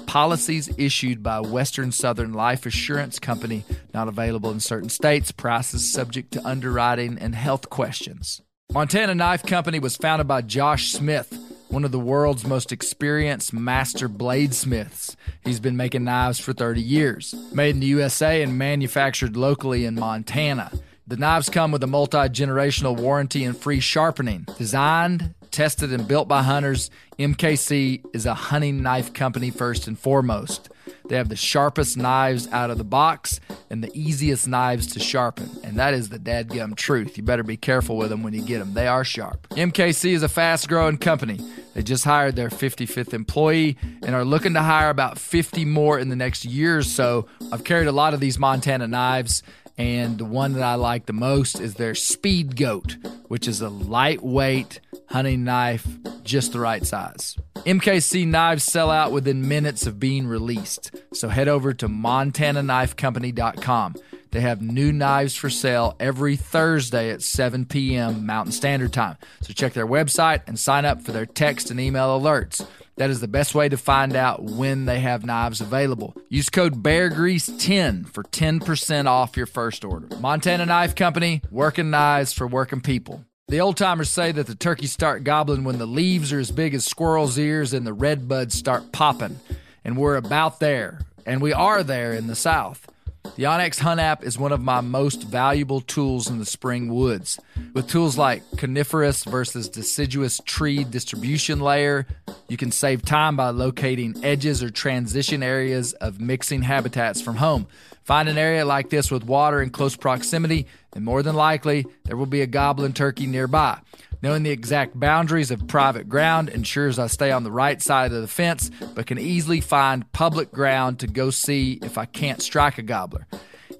Policies issued by Western Southern Life Assurance Company. Not available in certain states. Prices subject to underwriting and health questions. Montana Knife Company was founded by Josh Smith, one of the world's most experienced master bladesmiths. He's been making knives for thirty years. Made in the U S A and manufactured locally in Montana. The knives come with a multi-generational warranty and free sharpening. Designed, tested, and built by hunters, M K C is a hunting knife company first and foremost. They have the sharpest knives out of the box and the easiest knives to sharpen. And that is the dadgum truth. You better be careful with them when you get them. They are sharp. M K C is a fast-growing company. They just hired their fifty-fifth employee and are looking to hire about fifty more in the next year or so. I've carried a lot of these Montana knives, and the one that I like the most is their Speed Goat, which is a lightweight hunting knife, just the right size. M K C knives sell out within minutes of being released, so head over to Montana Knife Company dot com. They have new knives for sale every Thursday at seven p.m. Mountain Standard Time, so check their website and sign up for their text and email alerts. That is the best way to find out when they have knives available. Use code bear grease ten for ten percent off your first order. Montana Knife Company, working knives for working people. The old-timers say that the turkeys start gobbling when the leaves are as big as squirrels' ears and the red buds start popping. And we're about there. And we are there in the South. The OnX Hunt app is one of my most valuable tools in the spring woods. With tools like coniferous versus deciduous tree distribution layer, you can save time by locating edges or transition areas of mixing habitats from home. Find an area like this with water in close proximity, and more than likely, there will be a goblin turkey nearby. Knowing the exact boundaries of private ground ensures I stay on the right side of the fence, but can easily find public ground to go see if I can't strike a gobbler.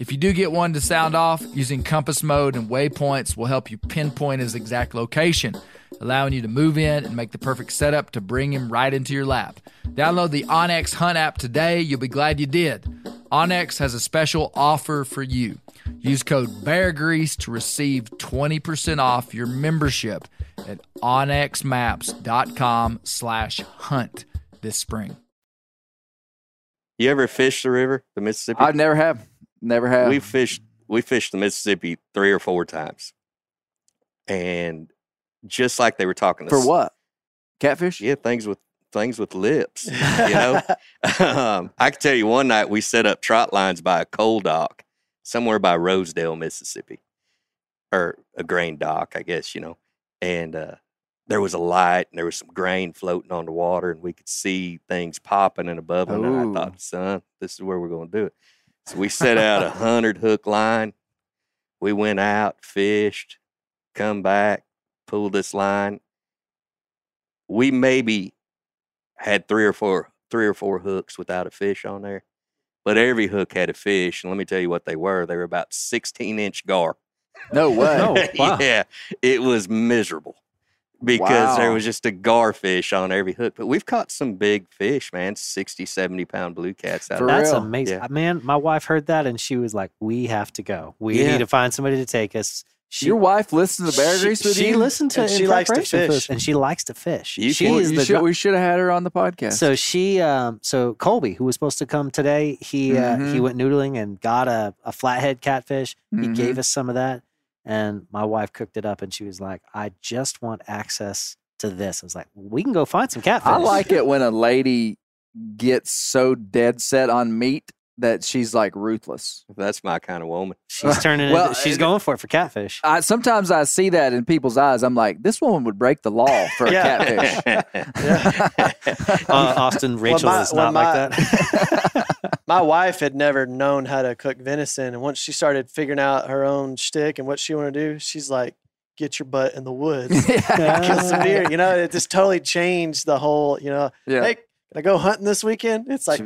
If you do get one to sound off, using compass mode and waypoints will help you pinpoint his exact location, allowing you to move in and make the perfect setup to bring him right into your lap. Download the OnX Hunt app today. You'll be glad you did. OnX has a special offer for you. Use code BEARGREASE to receive twenty percent off your membership at onxmaps.com slash hunt this spring. You ever fish the river, the Mississippi? I never have. Never have. We fished, we fished the Mississippi three or four times. And just like they were talking to us. For what? Catfish? Yeah, things with things with lips, you know? um, I can tell you one night we set up trot lines by a coal dock. Somewhere by Rosedale, Mississippi, or a grain dock, I guess, you know. And uh, there was a light, and there was some grain floating on the water, and we could see things popping and above. Ooh. And I thought, son, this is where we're going to do it. So we set out a hundred hook line. We went out, fished, come back, pulled this line. We maybe had three or four, three or four hooks without a fish on there. But every hook had a fish, and let me tell you what they were. They were about sixteen-inch gar. No way. No, wow. Yeah, it was miserable because wow. There was just a gar fish on every hook. But we've caught some big fish, man, sixty, seventy-pound blue cats out there. That's real. Amazing. Yeah. Man, my wife heard that, and she was like, we have to go. We yeah. need to find somebody to take us. She, Your wife listened to Bear Grease with she you? She listened to and in she likes to fish. And she likes to fish. You she can, is you the should, we should have had her on the podcast. So she, um, so Colby, who was supposed to come today, he mm-hmm. uh, he went noodling and got a, a flathead catfish. Mm-hmm. He gave us some of that. And my wife cooked it up and she was like, I just want access to this. I was like, we can go find some catfish. I like it when a lady gets so dead set on meat that she's like ruthless. That's my kind of woman. She's turning. Well, into, she's going for it for catfish. I, sometimes I see that in people's eyes. I'm like, this woman would break the law for a catfish. uh, Austin, Rachel well, my, is not well, my, like that. My wife had never known how to cook venison, and once she started figuring out her own shtick and what she wanted to do, she's like, get your butt in the woods, yeah. kill some deer. You know, it just totally changed the whole, you know, yeah. hey, can I go hunting this weekend? It's like,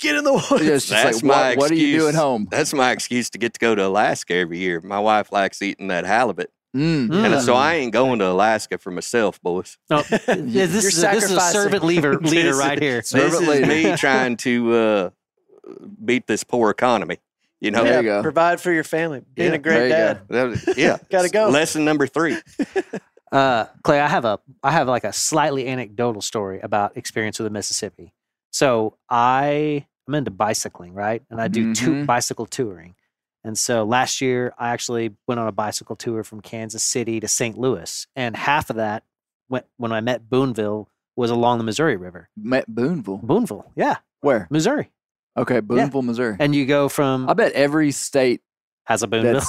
get in the woods. Yeah, it's just That's like, my what, what do you do at home? That's my excuse to get to go to Alaska every year. My wife likes eating that halibut. Mm. And mm. so I ain't going to Alaska for myself, boys. No. yeah, this, is a, this is a servant leader, leader right here. This servant is leader. me trying to uh, beat this poor economy. You know, yeah, there you go. Provide for your family. Being yeah, a great dad. Go. Yeah. Gotta go. Lesson number three. uh, Clay, I have a, I have like a slightly anecdotal story about experience with the Mississippi. So I, I'm into bicycling, right? And I do mm-hmm. two bicycle touring. And so last year, I actually went on a bicycle tour from Kansas City to Saint Louis. And half of that, went, when I met Boonville, was along the Missouri River. Met Boonville? Boonville, yeah. Where? Missouri. Okay, Boonville, yeah. Missouri. And you go from... I bet every state... Has a Boonville.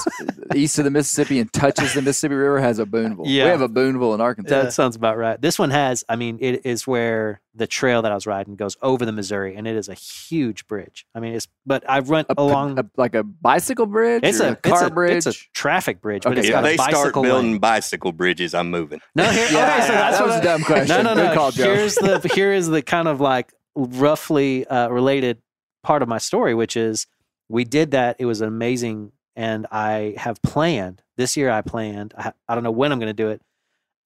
east of the Mississippi and touches the Mississippi River has a Boonville. Yeah. We have a Boonville in Arkansas. That sounds about right. This one has... I mean, it is where the trail that I was riding goes over the Missouri, and it is a huge bridge. I mean, it's... But I've run a, along... A, like a bicycle bridge? It's a, a car it's a, bridge? It's a traffic bridge, okay. but it's yeah, got a bicycle If they start building lane. bicycle bridges, I'm moving. No, here... yeah, okay, so that's that was a dumb question. No, no, no. Call, Here's the, here is the kind of like roughly uh, related part of my story, which is we did that. It was amazing. And I have planned this year. I planned, I, I don't know when I'm going to do it,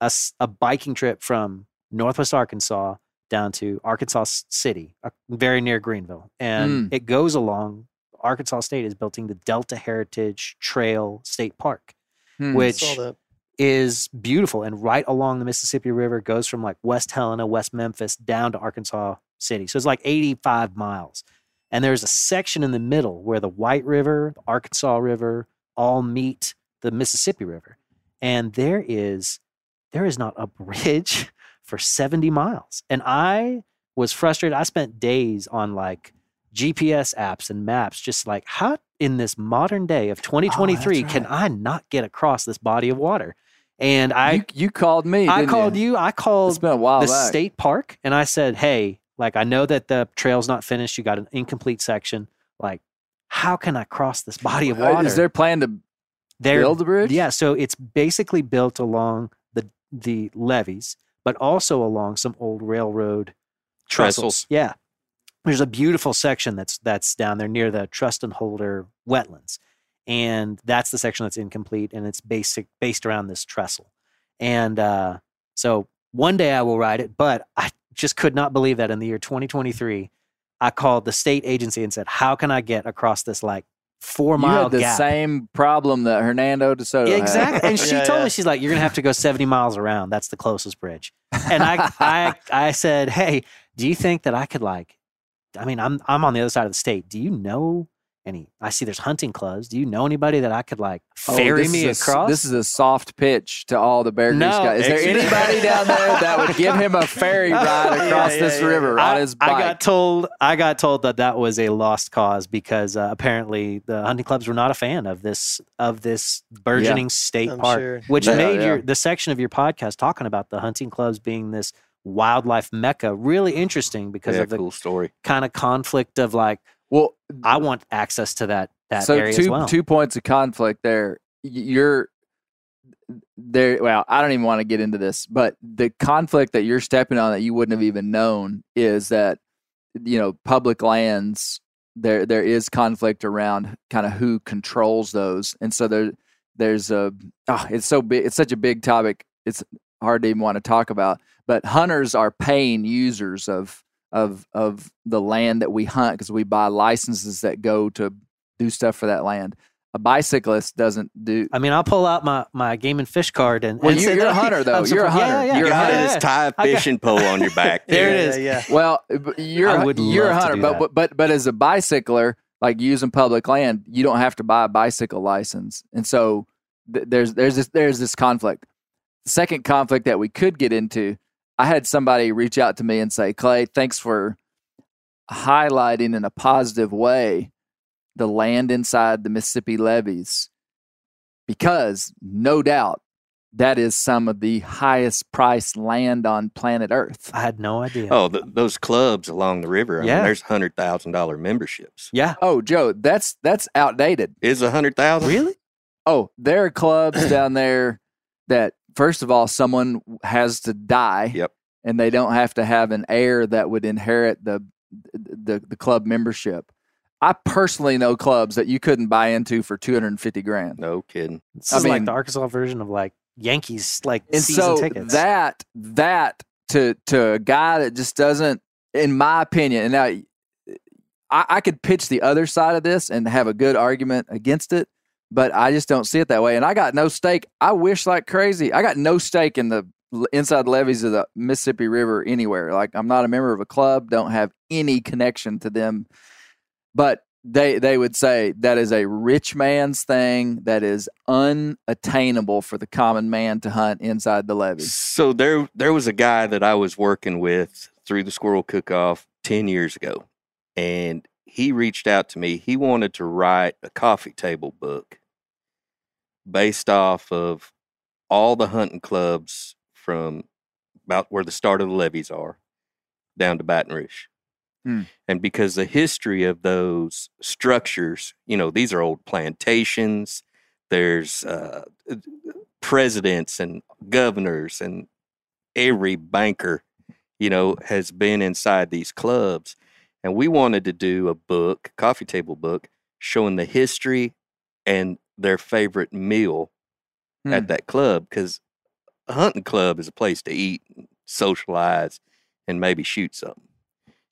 a, a biking trip from Northwest Arkansas down to Arkansas City, uh, very near Greenville. And mm. it goes along. Arkansas State is building the Delta Heritage Trail State Park, mm, which is beautiful. And right along the Mississippi River goes from like West Helena, West Memphis down to Arkansas City. So it's like eighty-five miles. And there's a section in the middle where the White River, the Arkansas River, all meet the Mississippi River. And there is there is not a bridge for seventy miles. And I was frustrated. I spent days on like G P S apps and maps, just like, how in this modern day of twenty twenty-three oh, right. can I not get across this body of water? And I You, you called me. I didn't called you. you. I called it's been a while the back. state park, and I said, hey, like, I know that the trail's not finished. You got an incomplete section. Like, how can I cross this body of water? Is there a plan to They're, build the bridge? Yeah, so it's basically built along the the levees, but also along some old railroad trestles. trestles. Yeah. There's a beautiful section that's that's down there near the Trust and Holder wetlands. And that's the section that's incomplete, and it's basic based around this trestle. And uh, so one day I will ride it, but I just could not believe that in the year twenty twenty-three, I called the state agency and said, how can I get across this like four mile gap? You had the gap? same problem that Hernando de Soto exactly. had. And she yeah, told yeah. me, she's like, you're going to have to go seventy miles around. That's the closest bridge. And I, I, I said, hey, do you think that I could like, I mean, I'm, I'm on the other side of the state. Do you know any, I see there's hunting clubs. Do you know anybody that I could like ferry oh, me a, across? This is a soft pitch to all the Bear Grease no, guys. Is there anybody down there that would give him a ferry ride across yeah, yeah, this yeah. river I, on his bike? I got told, I got told that that was a lost cause because uh, apparently the hunting clubs were not a fan of this of this burgeoning yeah, state I'm park, sure. which yeah, made yeah. your the section of your podcast talking about the hunting clubs being this wildlife mecca really interesting because yeah, of the cool story. kind of conflict of like. Well, I want access to that that so area two, as well. So two points of conflict there. You're there. Well, I don't even want to get into this, but the conflict that you're stepping on that you wouldn't have even known is that, you know, public lands, there there is conflict around kind of who controls those. And so there there's a, oh, it's so big. It's such a big topic. It's hard to even want to talk about, but hunters are paying users of of of the land that we hunt because we buy licenses that go to do stuff for that land. A bicyclist doesn't do... I mean, I'll pull out my, my game and fish card and... Well, and you're, you're a hunter, though. You're a hunter. Yeah, yeah, you're yeah, a hunter. Yeah, yeah. Just tie a fishing pole on your back. there it is. Yeah, yeah. Well, you're, I would you're love a hunter, to do but, that. but but as a bicycler, like using public land, you don't have to buy a bicycle license. And so th- there's there's this, there's this conflict. Second conflict that we could get into... I had somebody reach out to me and say, Clay, thanks for highlighting in a positive way the land inside the Mississippi levees, because no doubt that is some of the highest priced land on planet Earth. I had no idea. Oh, th- those clubs along the river. I yeah. mean, there's one hundred thousand dollars memberships. Yeah. Oh, Joe, that's that's outdated. Is one hundred thousand dollars? Really? Oh, there are clubs down there that, first of all, someone has to die. Yep. And they don't have to have an heir that would inherit the the, the club membership. I personally know clubs that you couldn't buy into for two hundred and fifty grand. No kidding. This I is mean, like the Arkansas version of like Yankees, like and season so tickets. That that to to a guy that just doesn't, in my opinion, and now I, I could pitch the other side of this and have a good argument against it, but I just don't see it that way. And I got no stake. I wish like crazy. I got no stake in the inside levees of the Mississippi River anywhere. Like, I'm not a member of a club, don't have any connection to them. But they they would say that is a rich man's thing that is unattainable for the common man to hunt inside the levee. So there there was a guy that I was working with through the Squirrel Cookoff ten years ago, and he reached out to me. He wanted to write a coffee table book based off of all the hunting clubs from about where the start of the levees are down to Baton Rouge. Mm. And because the history of those structures, you know, these are old plantations, there's uh, presidents and governors and every banker, you know, has been inside these clubs. And we wanted to do a book, coffee table book, showing the history and their favorite meal mm. at that club, because a hunting club is a place to eat, socialize, and maybe shoot something.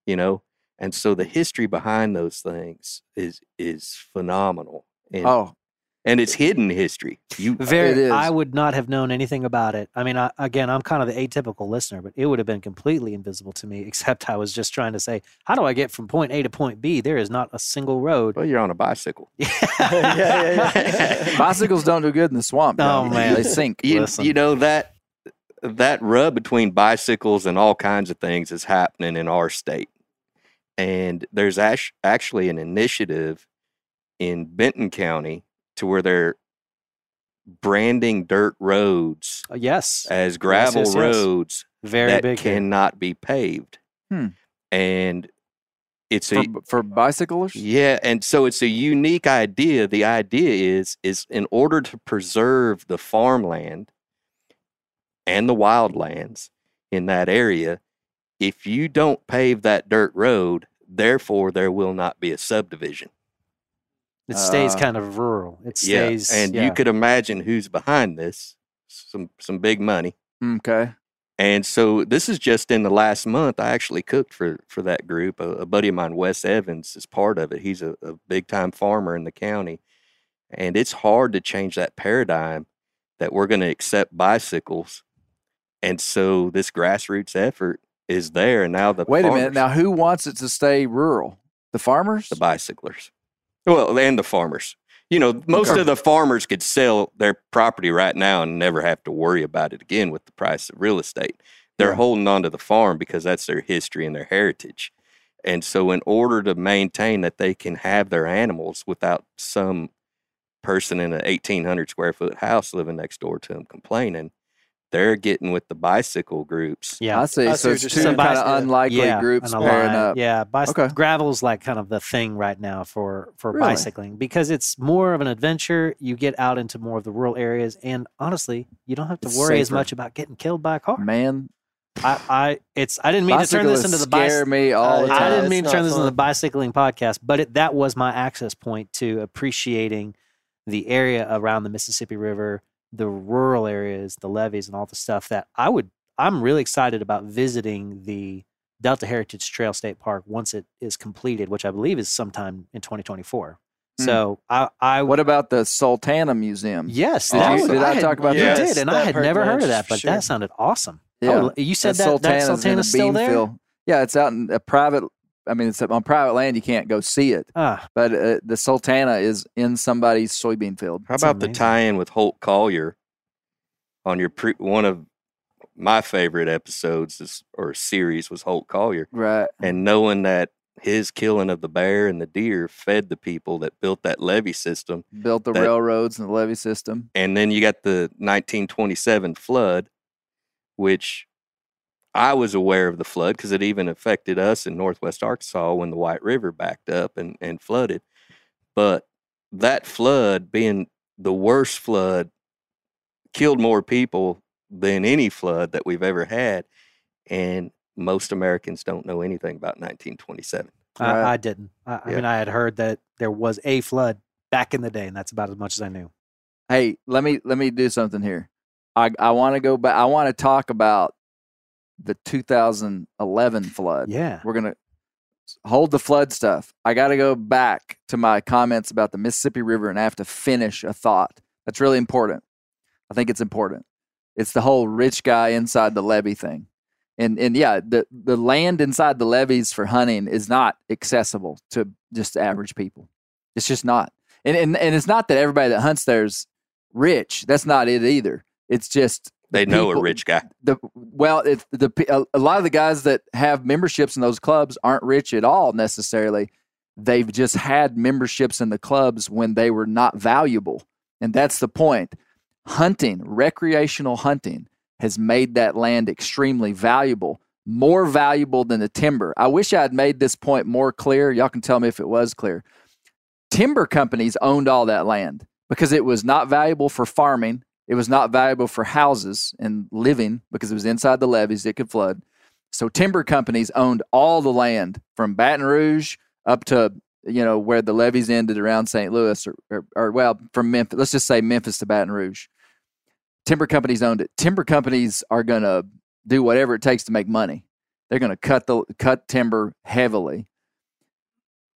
You know, and so the history behind those things is is phenomenal. And, oh, and it's hidden history. You, Very, it is. I would not have known anything about it. I mean, I, again, I'm kind of the atypical listener, but it would have been completely invisible to me. Except I was just trying to say, how do I get from point A to point B? There is not a single road. Well, you're on a bicycle. yeah, yeah, yeah. Bicycles don't do good in the swamp. Oh no, man, they sink. You, you know that. That rub between bicycles and all kinds of things is happening in our state. And there's actually an initiative in Benton County to where they're branding dirt roads uh, yes. as gravel yes, yes, yes. roads Very that big cannot hit. be paved. Hmm. And it's for, a, for bicyclers? Yeah, and so it's a unique idea. The idea is is in order to preserve the farmland and the wildlands in that area, if you don't pave that dirt road, therefore there will not be a subdivision. It stays uh, kind of rural. It stays, yeah. And yeah. you could imagine who's behind this, some some big money. Okay. And so this is just in the last month. I actually cooked for, for that group. A, a buddy of mine, Wes Evans, is part of it. He's a, a big-time farmer in the county. And it's hard to change that paradigm that we're going to accept bicycles. And so this grassroots effort is there, and now the wait farmers, a minute. Now, who wants it to stay rural? The farmers, the bicyclers, well, and the farmers. You know, most okay. of the farmers could sell their property right now and never have to worry about it again with the price of real estate. They're yeah. holding on to the farm because that's their history and their heritage. And so, in order to maintain that they can have their animals without some person in an eighteen hundred square foot house living next door to them complaining, they're getting with the bicycle groups. Yeah, I see. I see. So it's two so kind of unlikely yeah, groups pairing up. Yeah, bicycle, okay. gravel's like kind of the thing right now for, for really? bicycling, because it's more of an adventure. You get out into more of the rural areas, and honestly, you don't have to it's worry safer. as much about getting killed by a car. Man, I, I it's I didn't mean to turn this into the bicycle. Scare me all the time. I didn't mean to turn this into the bicycling podcast, but it, that was my access point to appreciating the area around the Mississippi River, the rural areas, the levees, and all the stuff that I would, I'm really excited about visiting the Delta Heritage Trail State Park once it is completed, which I believe is sometime in twenty twenty-four. Mm. So I, I, what about the Sultana Museum? Yes. Did, you, was, did I, I had, talk about yeah, that? You did, and I had never much, heard of that, but sure. that sounded awesome. Yeah. Oh, you said that Sultana's, that Sultana's still there? Field. Yeah, it's out in a private, I mean, it's on private land. You can't go see it. Ah. But uh, the Sultana is in somebody's soybean field. How about the tie-in with Holt Collier on your pre- one of my favorite episodes is, or series was Holt Collier. Right. And knowing that his killing of the bear and the deer fed the people that built that levee system. Built the that, railroads and the levee system. And then you got the nineteen twenty-seven flood, which... I was aware of the flood because it even affected us in northwest Arkansas when the White River backed up and, and flooded. But that flood being the worst flood killed more people than any flood that we've ever had. And most Americans don't know anything about nineteen twenty-seven. Right? I, I didn't. I, I yeah. mean, I had heard that there was a flood back in the day, and that's about as much as I knew. Hey, let me let me do something here. I, I want to go back. I want to talk about the two thousand eleven flood. Yeah. We're going to hold the flood stuff. I got to go back to my comments about the Mississippi River, and I have to finish a thought. That's really important. I think it's important. It's the whole rich guy inside the levee thing. And and yeah, the, the land inside the levees for hunting is not accessible to just average people. It's just not. And, and and it's not that everybody that hunts there's rich. That's not it either. It's just they know people, a rich guy. The well, it, the a, a lot of the guys that have memberships in those clubs aren't rich at all necessarily. They've just had memberships in the clubs when they were not valuable, and that's the point. Hunting, recreational hunting, has made that land extremely valuable, more valuable than the timber. I wish I had made this point more clear. Y'all can tell me if it was clear. Timber companies owned all that land because it was not valuable for farming. It was not valuable for houses and living because it was inside the levees. It could flood. So timber companies owned all the land from Baton Rouge up to, you know, where the levees ended around Saint Louis or, or, or well, from Memphis. Let's just say Memphis to Baton Rouge. Timber companies owned it. Timber companies are going to do whatever it takes to make money. They're going to cut the cut timber heavily.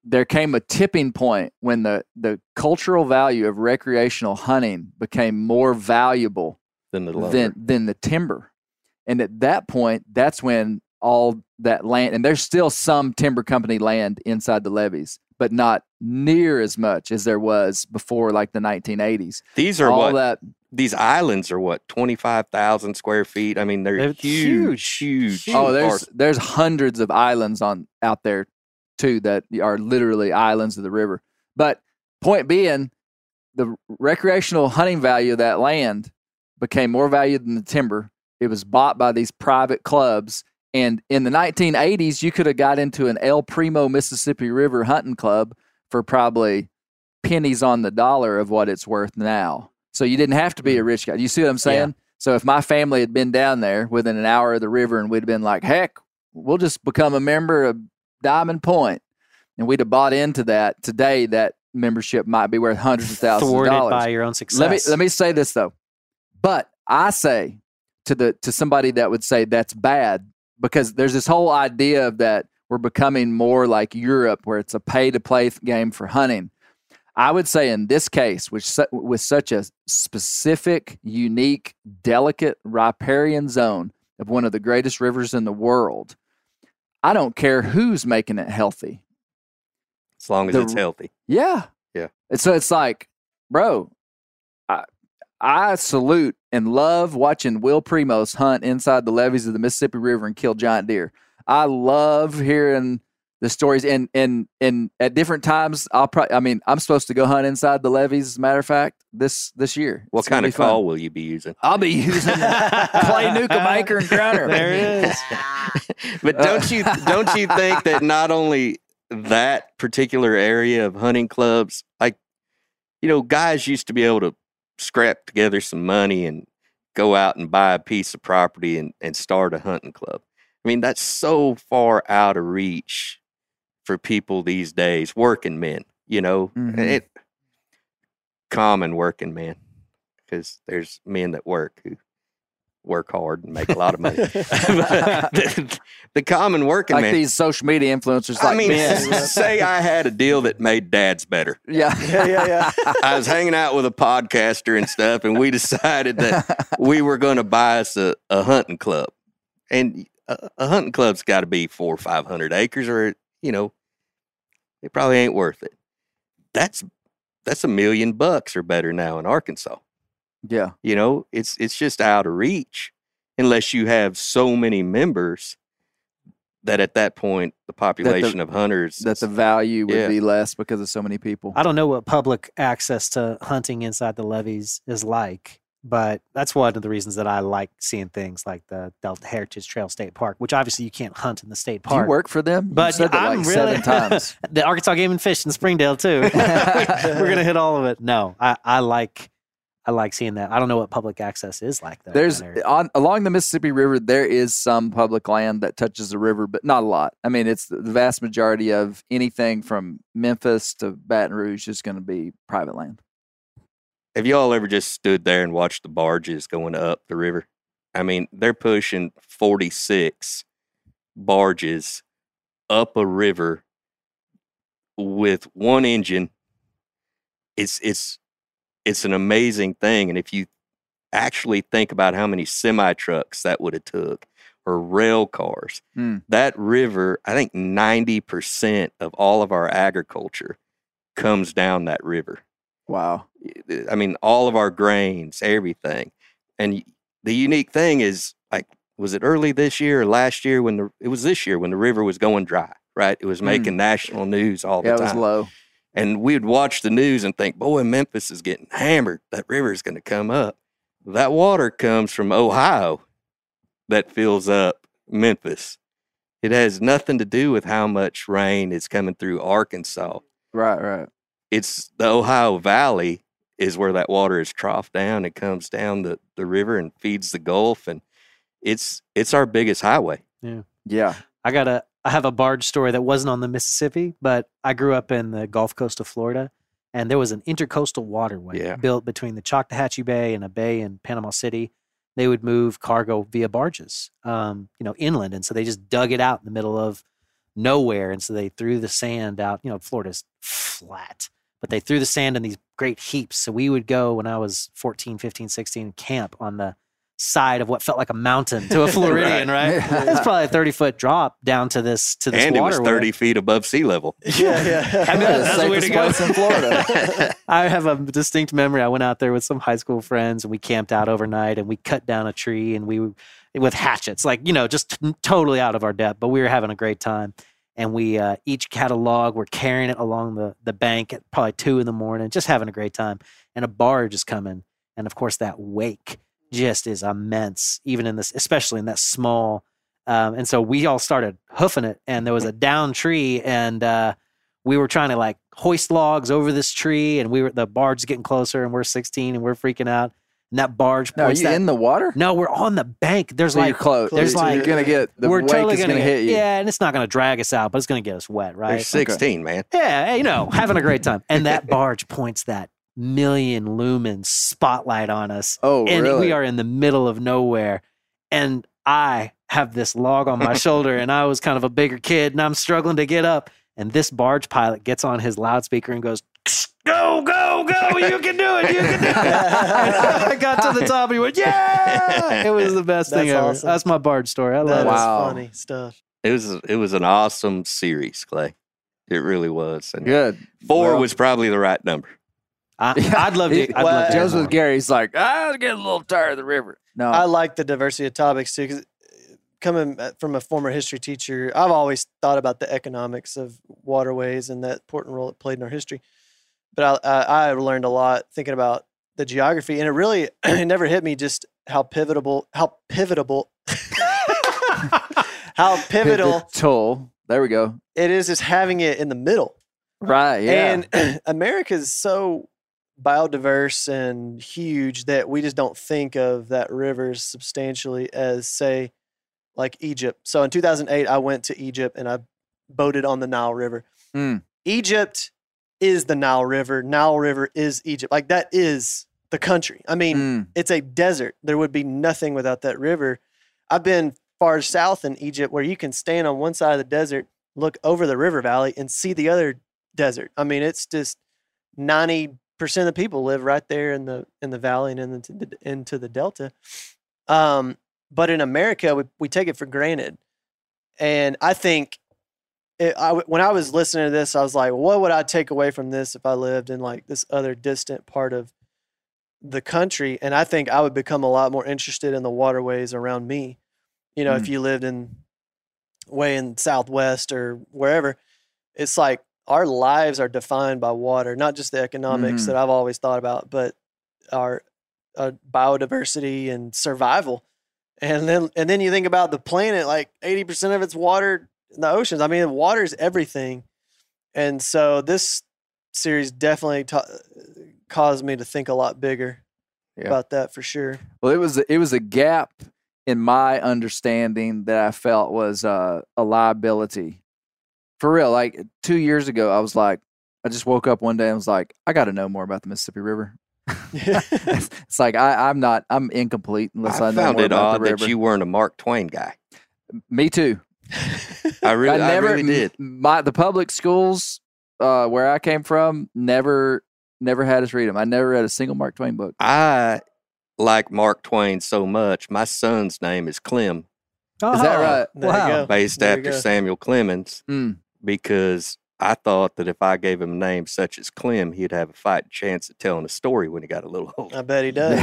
There came a tipping point when the, the cultural value of recreational hunting became more valuable than the, than, than the timber. And at that point, that's when all that land, and there's still some timber company land inside the levees, but not near as much as there was before, like the nineteen eighties. These are all what? That, These islands are what, twenty-five thousand square feet? I mean, they're, they're huge, huge, huge, huge. Oh, there's there's hundreds of islands on out there, too, that are literally islands of the river. But point being, the recreational hunting value of that land became more valued than the timber. It was bought by these private clubs. And in the nineteen eighties, you could have got into an El Primo Mississippi River hunting club for probably pennies on the dollar of what it's worth now. So you didn't have to be a rich guy. You see what I'm saying? Yeah. So if my family had been down there within an hour of the river and we'd been like, heck, we'll just become a member of Diamond Point, and we'd have bought into that, today that membership might be worth hundreds of thousands of dollars. By your own success. Let me, let me say this, though. But I say to the to somebody that would say that's bad, because there's this whole idea of that we're becoming more like Europe where it's a pay-to-play game for hunting. I would say in this case, which su- with such a specific, unique, delicate riparian zone of one of the greatest rivers in the world, I don't care who's making it healthy. As long as the, it's healthy. Yeah. Yeah. And so it's like, bro, I, I salute and love watching Will Primos hunt inside the levees of the Mississippi River and kill giant deer. I love hearing the stories, and and and at different times, I'll probably, I mean, I'm supposed to go hunt inside the levees, as a matter of fact, this this year. What kind of call will you be using? I'll be using Clay Newcomb, Acorn Grunter. There it is. But don't you don't you think that not only that particular area of hunting clubs, like, you know, guys used to be able to scrap together some money and go out and buy a piece of property and, and start a hunting club. I mean, that's so far out of reach for people these days, working men, you know, mm-hmm. it, common working men, because there's men that work who work hard and make a lot of money. the, the common working like men, these social media influencers. Like I mean, men. Say I had a deal that made dads better. Yeah, yeah, yeah. yeah. I was hanging out with a podcaster and stuff, and we decided that we were going to buy us a, a hunting club, and a, a hunting club's got to be four or five hundred acres, or you know. It probably ain't worth it. That's that's a million bucks or better now in Arkansas. Yeah. You know, it's it's just out of reach unless you have so many members that at that point the population the, of hunters that is, the value would yeah. be less because of so many people. I don't know what public access to hunting inside the levees is like, but that's one of the reasons that I like seeing things like the Delta Heritage Trail State Park, which obviously you can't hunt in the state park. Do you work for them? But you said that I'm like really, seven times. The Arkansas Game and Fish in Springdale, too. We're going to hit all of it. No, I, I like I like seeing that. I don't know what public access is like, though. There's on, along the Mississippi River, there is some public land that touches the river, but not a lot. I mean, it's the vast majority of anything from Memphis to Baton Rouge is going to be private land. Have y'all ever just stood there and watched the barges going up the river? I mean, they're pushing forty-six barges up a river with one engine. It's it's it's an amazing thing. And if you actually think about how many semi trucks that would have took or rail cars, mm. that river, I think ninety percent of all of our agriculture comes down that river. Wow. I mean, all of our grains, everything. And the unique thing is, like, was it early this year or last year when the, it was this year when the river was going dry, right? It was making mm. national news all the yeah, time. It was low. And we'd watch the news and think, boy, Memphis is getting hammered. That river is going to come up. That water comes from Ohio that fills up Memphis. It has nothing to do with how much rain is coming through Arkansas. Right, right. It's the Ohio Valley is where that water is troughed down and comes down the, the river and feeds the Gulf. And it's it's our biggest highway. Yeah. Yeah. I got a, I have a barge story that wasn't on the Mississippi, but I grew up in the Gulf Coast of Florida, and there was an intercoastal waterway yeah. built between the Choctawhatchee Bay and a bay in Panama City. They would move cargo via barges, um, you know, inland. And so they just dug it out in the middle of nowhere. And so they threw the sand out. You know, Florida's flat, but they threw the sand in these great heaps. So we would go when I was fourteen, fifteen, sixteen, camp on the side of what felt like a mountain to a Floridian, right? right? Yeah. It's probably a thirty-foot drop down to this to this and waterway. And it was thirty feet above sea level. Yeah, yeah. I mean, yeah, that's the way to go. In Florida. I have a distinct memory. I went out there with some high school friends, and we camped out overnight, and we cut down a tree, and we with hatchets, like, you know, just totally out of our depth. But we were having a great time. And we uh, each had a log. We're carrying it along the, the bank at probably two in the morning, just having a great time. And a barge is coming. And, of course, that wake just is immense, even in this, especially in that small. Um, and so we all started hoofing it. And there was a downed tree. And uh, we were trying to, like, hoist logs over this tree. And we were the barge getting closer. And we're sixteen. And we're freaking out. And that barge. Now, are you that, in the water? No, we're on the bank. There's so like, you're close. There's so like, you're gonna get the we're wake totally is gonna, gonna hit you. Yeah, and it's not gonna drag us out, but it's gonna get us wet, right? You're sixteen, okay, man. Yeah, you know, having a great time. And that barge points that million lumen spotlight on us. Oh, and really? We are in the middle of nowhere, and I have this log on my shoulder, and I was kind of a bigger kid, and I'm struggling to get up, and this barge pilot gets on his loudspeaker and goes, "Go, go, go, you can do it, you can do it." I got to the top and he went, yeah! It was the best That's thing ever. Awesome. That's my barge story. I love it. Wow. Funny stuff. It was, it was an awesome series, Clay. It really was. And good. Four well, was probably the right number. I, I'd love to. I'd well, love to Joe's with Gary's like, I was getting a little tired of the river. No, I like the diversity of topics, too, because coming from a former history teacher, I've always thought about the economics of waterways and that important role it played in our history. But I, I learned a lot thinking about the geography, and it really it never hit me just how pivotable, how pivotable, how pivotal, pivotal. There we go. It is just having it in the middle, right? Yeah. And America is so biodiverse and huge that we just don't think of that river substantially as, say, like Egypt. So in two thousand eight, I went to Egypt and I boated on the Nile River. Mm. Egypt is the Nile River. Nile River is Egypt. Like, that is the country. I mean, mm. it's a desert. There would be nothing without that river. I've been far south in Egypt where you can stand on one side of the desert, look over the river valley, and see the other desert. I mean, it's just ninety percent of the people live right there in the in the valley and into the, into the delta. Um, but in America, we, we take it for granted. And I think It, I, when I was listening to this, I was like, what would I take away from this if I lived in like this other distant part of the country? And I think I would become a lot more interested in the waterways around me. You know, mm. if you lived in way in Southwest or wherever, it's like our lives are defined by water, not just the economics mm. that I've always thought about, but our, our biodiversity and survival. And then, and then you think about the planet, like eighty percent of it's water. The oceans. I mean, water is everything. And so this series definitely ta- caused me to think a lot bigger yeah. about that for sure. Well, it was it was a gap in my understanding that I felt was uh, a liability. For real, like two years ago, I was like, I just woke up one day and was like, I got to know more about the Mississippi River. Yeah. it's, it's like I, I'm not, I'm incomplete unless I, I know found more it about odd the river. That you weren't a Mark Twain guy. Me too. I really, I never, I really did. My the public schools uh, where I came from never, never had us read them. I never read a single Mark Twain book. I like Mark Twain so much. My son's name is Clem. Oh, is that right? There wow. you go. Based there after Samuel Clemens, mm. because I thought that if I gave him a name such as Clem, he'd have a fighting chance at telling a story when he got a little older. I bet he does.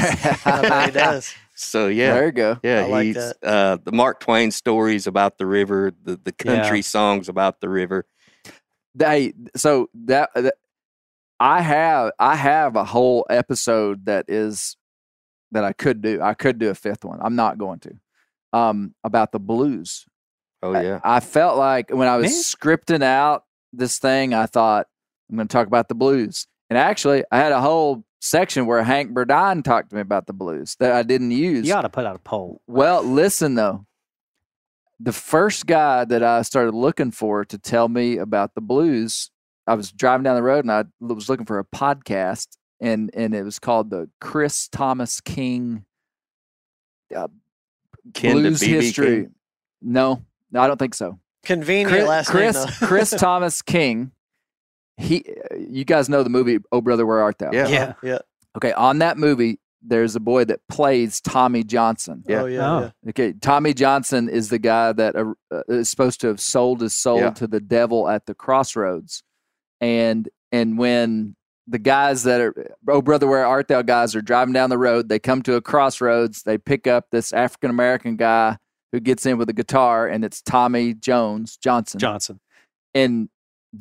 I bet he does. So, yeah. There you go. Yeah, I he's, like that. Uh, the Mark Twain stories about the river, the, the country yeah. songs about the river. They, so, that, that I have I have a whole episode that is, that I could do. I could do a fifth one. I'm not going to. Um, about the blues. Oh, yeah. I, I felt like when I was Man. scripting out this thing, I thought, I'm going to talk about the blues. And actually, I had a whole section where Hank Burdine talked to me about the blues that I didn't use. You ought to put out a poll. Well, listen, though. The first guy that I started looking for to tell me about the blues, I was driving down the road, and I was looking for a podcast, and, and it was called the Chris Thomas King uh, Blues History. King? No, no, I don't think so. Convenient Chris, last name, Chris, Chris Thomas King. He, you guys know the movie Oh Brother, Where Art Thou? Yeah, yeah. yeah. Okay, on that movie, there's a boy that plays Tommy Johnson. Yeah. Oh yeah, oh yeah. Okay, Tommy Johnson is the guy that uh, is supposed to have sold his soul yeah. to the devil at the crossroads, and and when the guys that are Oh Brother, Where Art Thou guys are driving down the road, they come to a crossroads. They pick up this African American guy who gets in with a guitar, and it's Tommy Jones Johnson. Johnson. And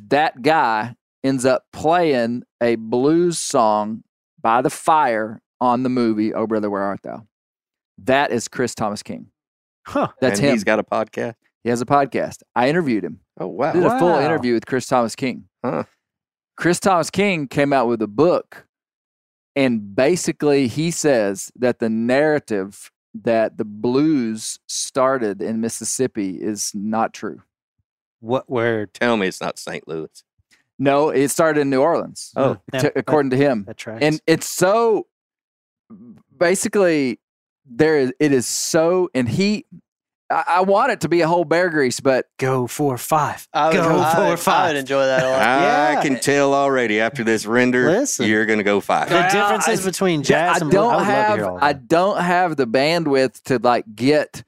that guy ends up playing a blues song by the fire on the movie Oh Brother, Where Art Thou? That is Chris Thomas King. Huh. That's and him. He's got a podcast? He has a podcast. I interviewed him. Oh, wow. I did wow. a full interview with Chris Thomas King. Huh. Chris Thomas King came out with a book, and basically he says that the narrative that the blues started in Mississippi is not true. What? Where? Tell me it's not Saint Louis. No, it started in New Orleans. Oh, that, to, according that, to him, that tracks. And it's so basically there is. It is so, and he. I, I want it to be a whole Bear Grease, but go four five. I would, go I, four I, five. I would enjoy that a lot. I yeah. can tell already after this render, Listen, you're going to go five. The well, differences I, between jazz I and blues. I, have, I, I don't have the bandwidth to like get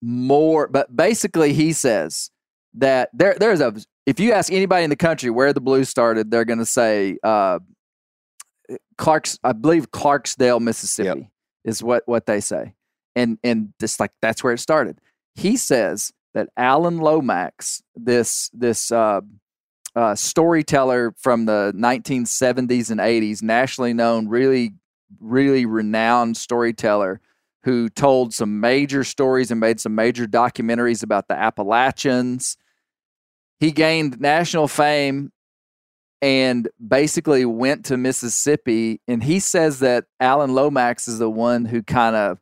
more, but basically he says that there there's a. If you ask anybody in the country where the blues started, they're going to say uh, Clarks. I believe Clarksdale, Mississippi, yep. is what what they say. And and just like that's where it started. He says that Alan Lomax, this this uh, uh, storyteller from the nineteen seventies and eighties, nationally known, really really renowned storyteller, who told some major stories and made some major documentaries about the Appalachians. He gained national fame and basically went to Mississippi. And he says that Alan Lomax is the one who kind of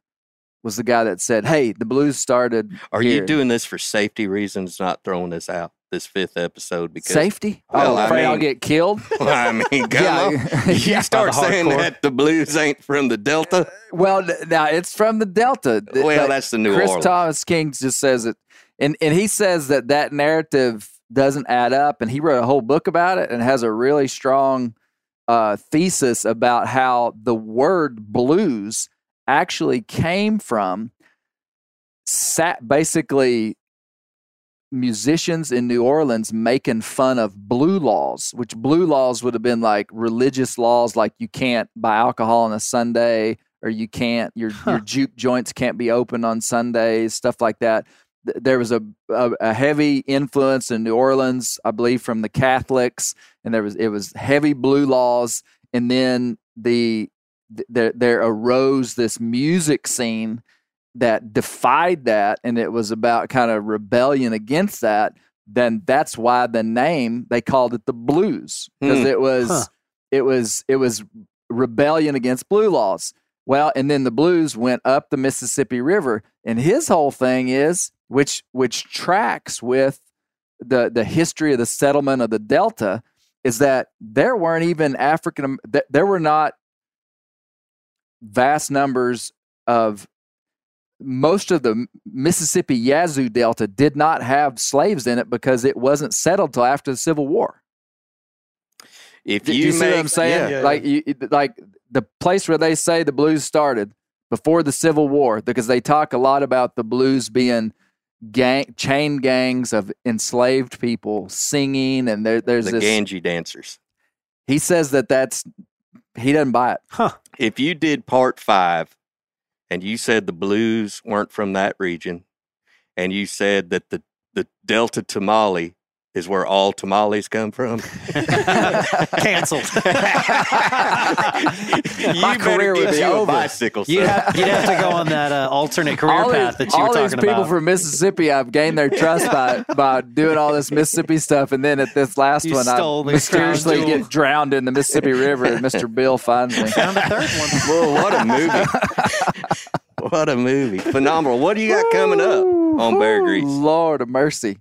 was the guy that said, hey, the blues started Are here. You doing this for safety reasons, not throwing this out, this fifth episode? Because Safety? Well, oh, afraid I mean, I'll get killed? Well, I mean, come yeah. on. You start saying that the blues ain't from the Delta? Well, now it's from the Delta. Well, like, that's the New Chris Orleans. Chris Thomas King just says it. And and he says that that narrative doesn't add up, and he wrote a whole book about it and has a really strong uh, thesis about how the word blues actually came from sat basically musicians in New Orleans making fun of blue laws, which blue laws would have been like religious laws, like you can't buy alcohol on a Sunday, or you can't, your, huh. your juke joints can't be open on Sundays, stuff like that. There was a, a a heavy influence in New Orleans, I believe, from the Catholics, and there was it was heavy blue laws, and then the, the there there arose this music scene that defied that, and it was about kind of rebellion against that. Then that's why the name they called it the blues, because hmm. it was huh. it was it was rebellion against blue laws. Well, and then the Blues went up the Mississippi River, and his whole thing is, which which tracks with the the history of the settlement of the Delta, is that there weren't even African, there were not vast numbers of, most of the Mississippi Yazoo Delta did not have slaves in it because it wasn't settled till after the Civil War. If you, you see make, what I'm saying? Yeah, yeah, like, yeah. You, like the place where they say the Blues started before the Civil War, because they talk a lot about the Blues being gang, chain gangs of enslaved people singing, and there, there's the this, Ganji dancers. He says that that's, he doesn't buy it. Huh. If you did part five and you said the Blues weren't from that region, and you said that the, the Delta Tamale is where all tamales come from. Canceled. My career would be over. Bicycle, you'd, have, you'd have to go on that uh, alternate career all path these, that you were talking about. All these people about. From Mississippi, I've gained their trust by by doing all this Mississippi stuff, and then at this last you one, I mysteriously get drowned in the Mississippi River, and Mister Bill finds me. Found the third one. Well, what a movie! What a movie! Phenomenal. What do you got coming up on Bear Grease? Lord of mercy.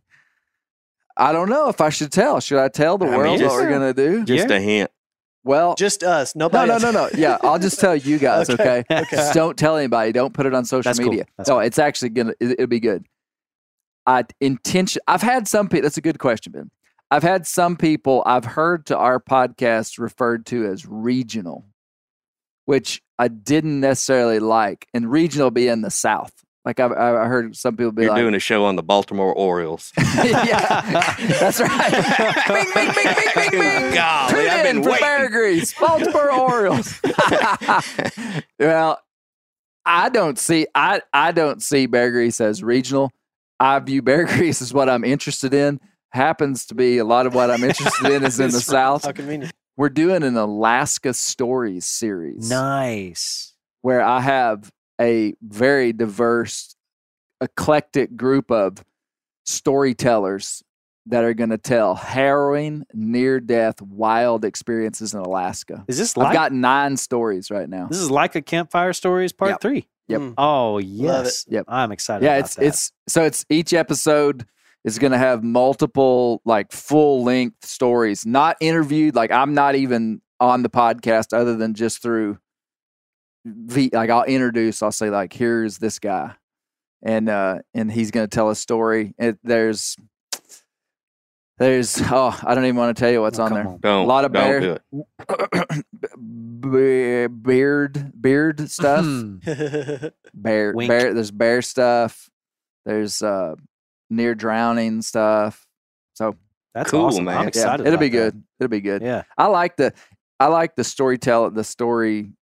I don't know if I should tell. Should I tell the I world mean, just, what we're going to do? Just yeah. a hint. Well, just us. Nobody. No, no, no, no. Yeah, I'll just tell you guys, okay? okay? Just don't tell anybody. Don't put it on social That's media. Cool. No, cool. It's actually going to, it'll be good. I intention, I've had some people, that's a good question, Ben. I've had some people, I've heard to our podcast referred to as regional, which I didn't necessarily like. And regional being the South. Like, I've, I've heard some people be You're like... You're doing a show on the Baltimore Orioles. Yeah, that's right. Bing, bing, bing, bing, bing, bing. Golly, Tune I've been in for Bear Grease, Baltimore Orioles. Well, I don't see... I, I don't see Bear Grease as regional. I view Bear Grease as what I'm interested in. Happens to be a lot of what I'm interested in is in the South. How convenient. We're doing an Alaska Stories series. Nice. Where I have... a very diverse, eclectic group of storytellers that are going to tell harrowing, near-death, wild experiences in Alaska. Is this like, I've got nine stories right now. This is like a Campfire Stories Part yep. three. Yep. Mm. Oh, yes. Yep. I'm excited yeah, about it's, that. It's, so it's each episode is going to have multiple, like, full-length stories, not interviewed. Like, I'm not even on the podcast other than just through... V, like I'll introduce, I'll say like, here's this guy, and uh, and he's going to tell a story. It, there's, there's, oh, I don't even want to tell you what's oh, on there. On. Don't, a lot of bear, do beard, beard stuff. bear, Wink. bear. There's bear stuff. There's uh, near drowning stuff. So that's cool, awesome. Man. I'm excited. Yeah, it'll be good. That. It'll be good. Yeah, I like the, I like the storytell, the story.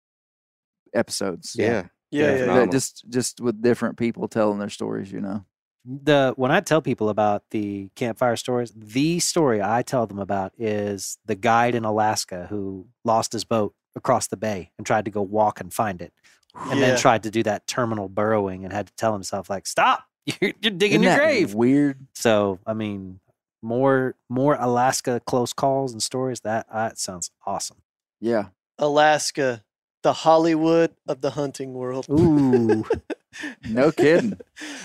Episodes, yeah, yeah, yeah, yeah. just just with different people telling their stories, you know. The when I tell people about the Campfire Stories, the story I tell them about is the guide in Alaska who lost his boat across the bay and tried to go walk and find it, and yeah. then tried to do that terminal burrowing and had to tell himself like, "Stop! You're, you're digging Isn't your that grave." Weird. So I mean, more more Alaska close calls and stories. That uh, it sounds awesome. Yeah, Alaska. The Hollywood of the hunting world. Ooh, no kidding.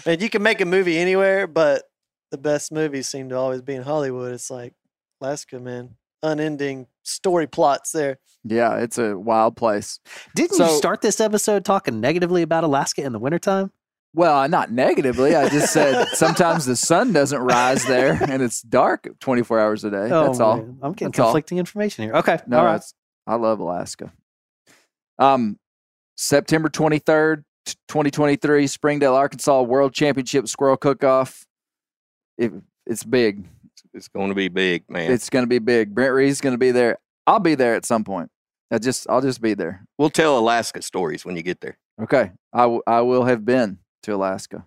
And you can make a movie anywhere, but the best movies seem to always be in Hollywood. It's like Alaska, man. Unending story plots there. Yeah, it's a wild place. Didn't so, you start this episode talking negatively about Alaska in the wintertime? Well, not negatively. I just said sometimes the sun doesn't rise there and it's dark twenty-four hours a day. Oh, that's all. Man. I'm getting that's conflicting all. Information here. Okay. No, all right. It's, I love Alaska. Um, September twenty-third, twenty twenty-three, Springdale, Arkansas, World Championship Squirrel Cookoff. It, it's big. It's going to be big, man. It's going to be big. Brent Reeves is going to be there. I'll be there at some point. I just, I'll just be there. We'll tell Alaska stories when you get there. Okay. I, w- I will have been to Alaska.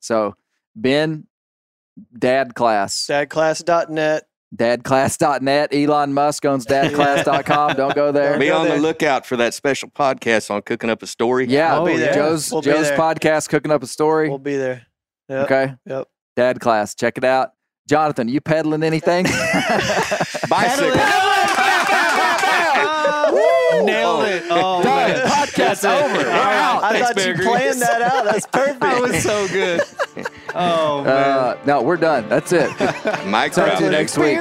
So Ben, Dad Class. dad class dot net. dad class dot net. Elon Musk owns dad class dot com. Don't go there. Be on the lookout for that special podcast on Cooking Up a Story. Yeah, I'll be there. Joe's, we'll Joe's be there. Podcast, Cooking Up a Story. We'll be there. Yep. Okay. Yep. Dad Class. Check it out. Jonathan, you peddling anything? Bicycle. Peddling. Oh, nailed it. Oh, done. Man. Podcast's over. We're out. I Thanks, thought Bear you Grease. Planned that out. That's perfect. That was so good. Oh, man. Uh, no, we're done. That's it. Mike, talk to you next week.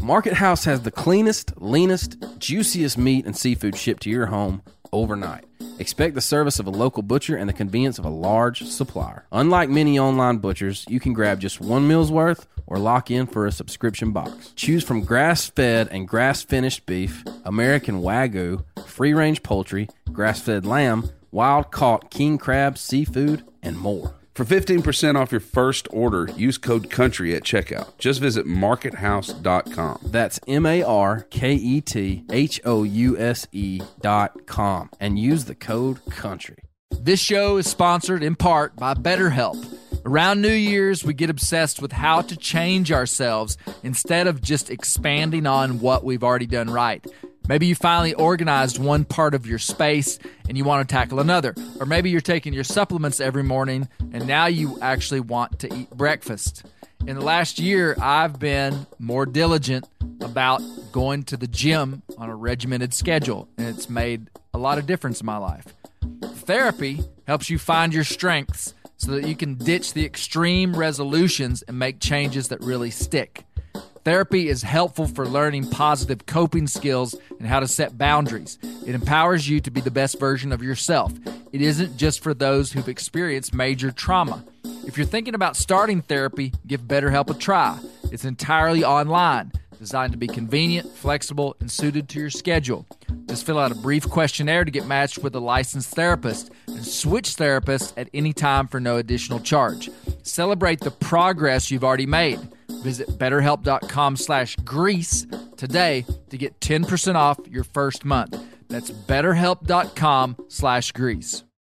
Market House has the cleanest, leanest, juiciest meat and seafood shipped to your home overnight. Expect the service of a local butcher and the convenience of a large supplier. Unlike many online butchers, you can grab just one meal's worth or lock in for a subscription box. Choose from grass-fed and grass-finished beef, American Wagyu, free-range poultry, grass-fed lamb, wild-caught king crab, seafood, and more. For fifteen percent off your first order, use code COUNTRY at checkout. Just visit market house dot com. That's M A R K E T H O U S E dot com. And use the code COUNTRY. This show is sponsored in part by BetterHelp. Around New Year's, we get obsessed with how to change ourselves instead of just expanding on what we've already done right. Maybe you finally organized one part of your space and you want to tackle another. Or maybe you're taking your supplements every morning and now you actually want to eat breakfast. In the last year, I've been more diligent about going to the gym on a regimented schedule, and it's made a lot of difference in my life. Therapy helps you find your strengths so that you can ditch the extreme resolutions and make changes that really stick. Therapy is helpful for learning positive coping skills and how to set boundaries. It empowers you to be the best version of yourself. It isn't just for those who've experienced major trauma. If you're thinking about starting therapy, give BetterHelp a try. It's entirely online, designed to be convenient, flexible, and suited to your schedule. Just fill out a brief questionnaire to get matched with a licensed therapist and switch therapists at any time for no additional charge. Celebrate the progress you've already made. Visit BetterHelp.com slash Grease today to get ten percent off your first month. That's BetterHelp.com slash Grease.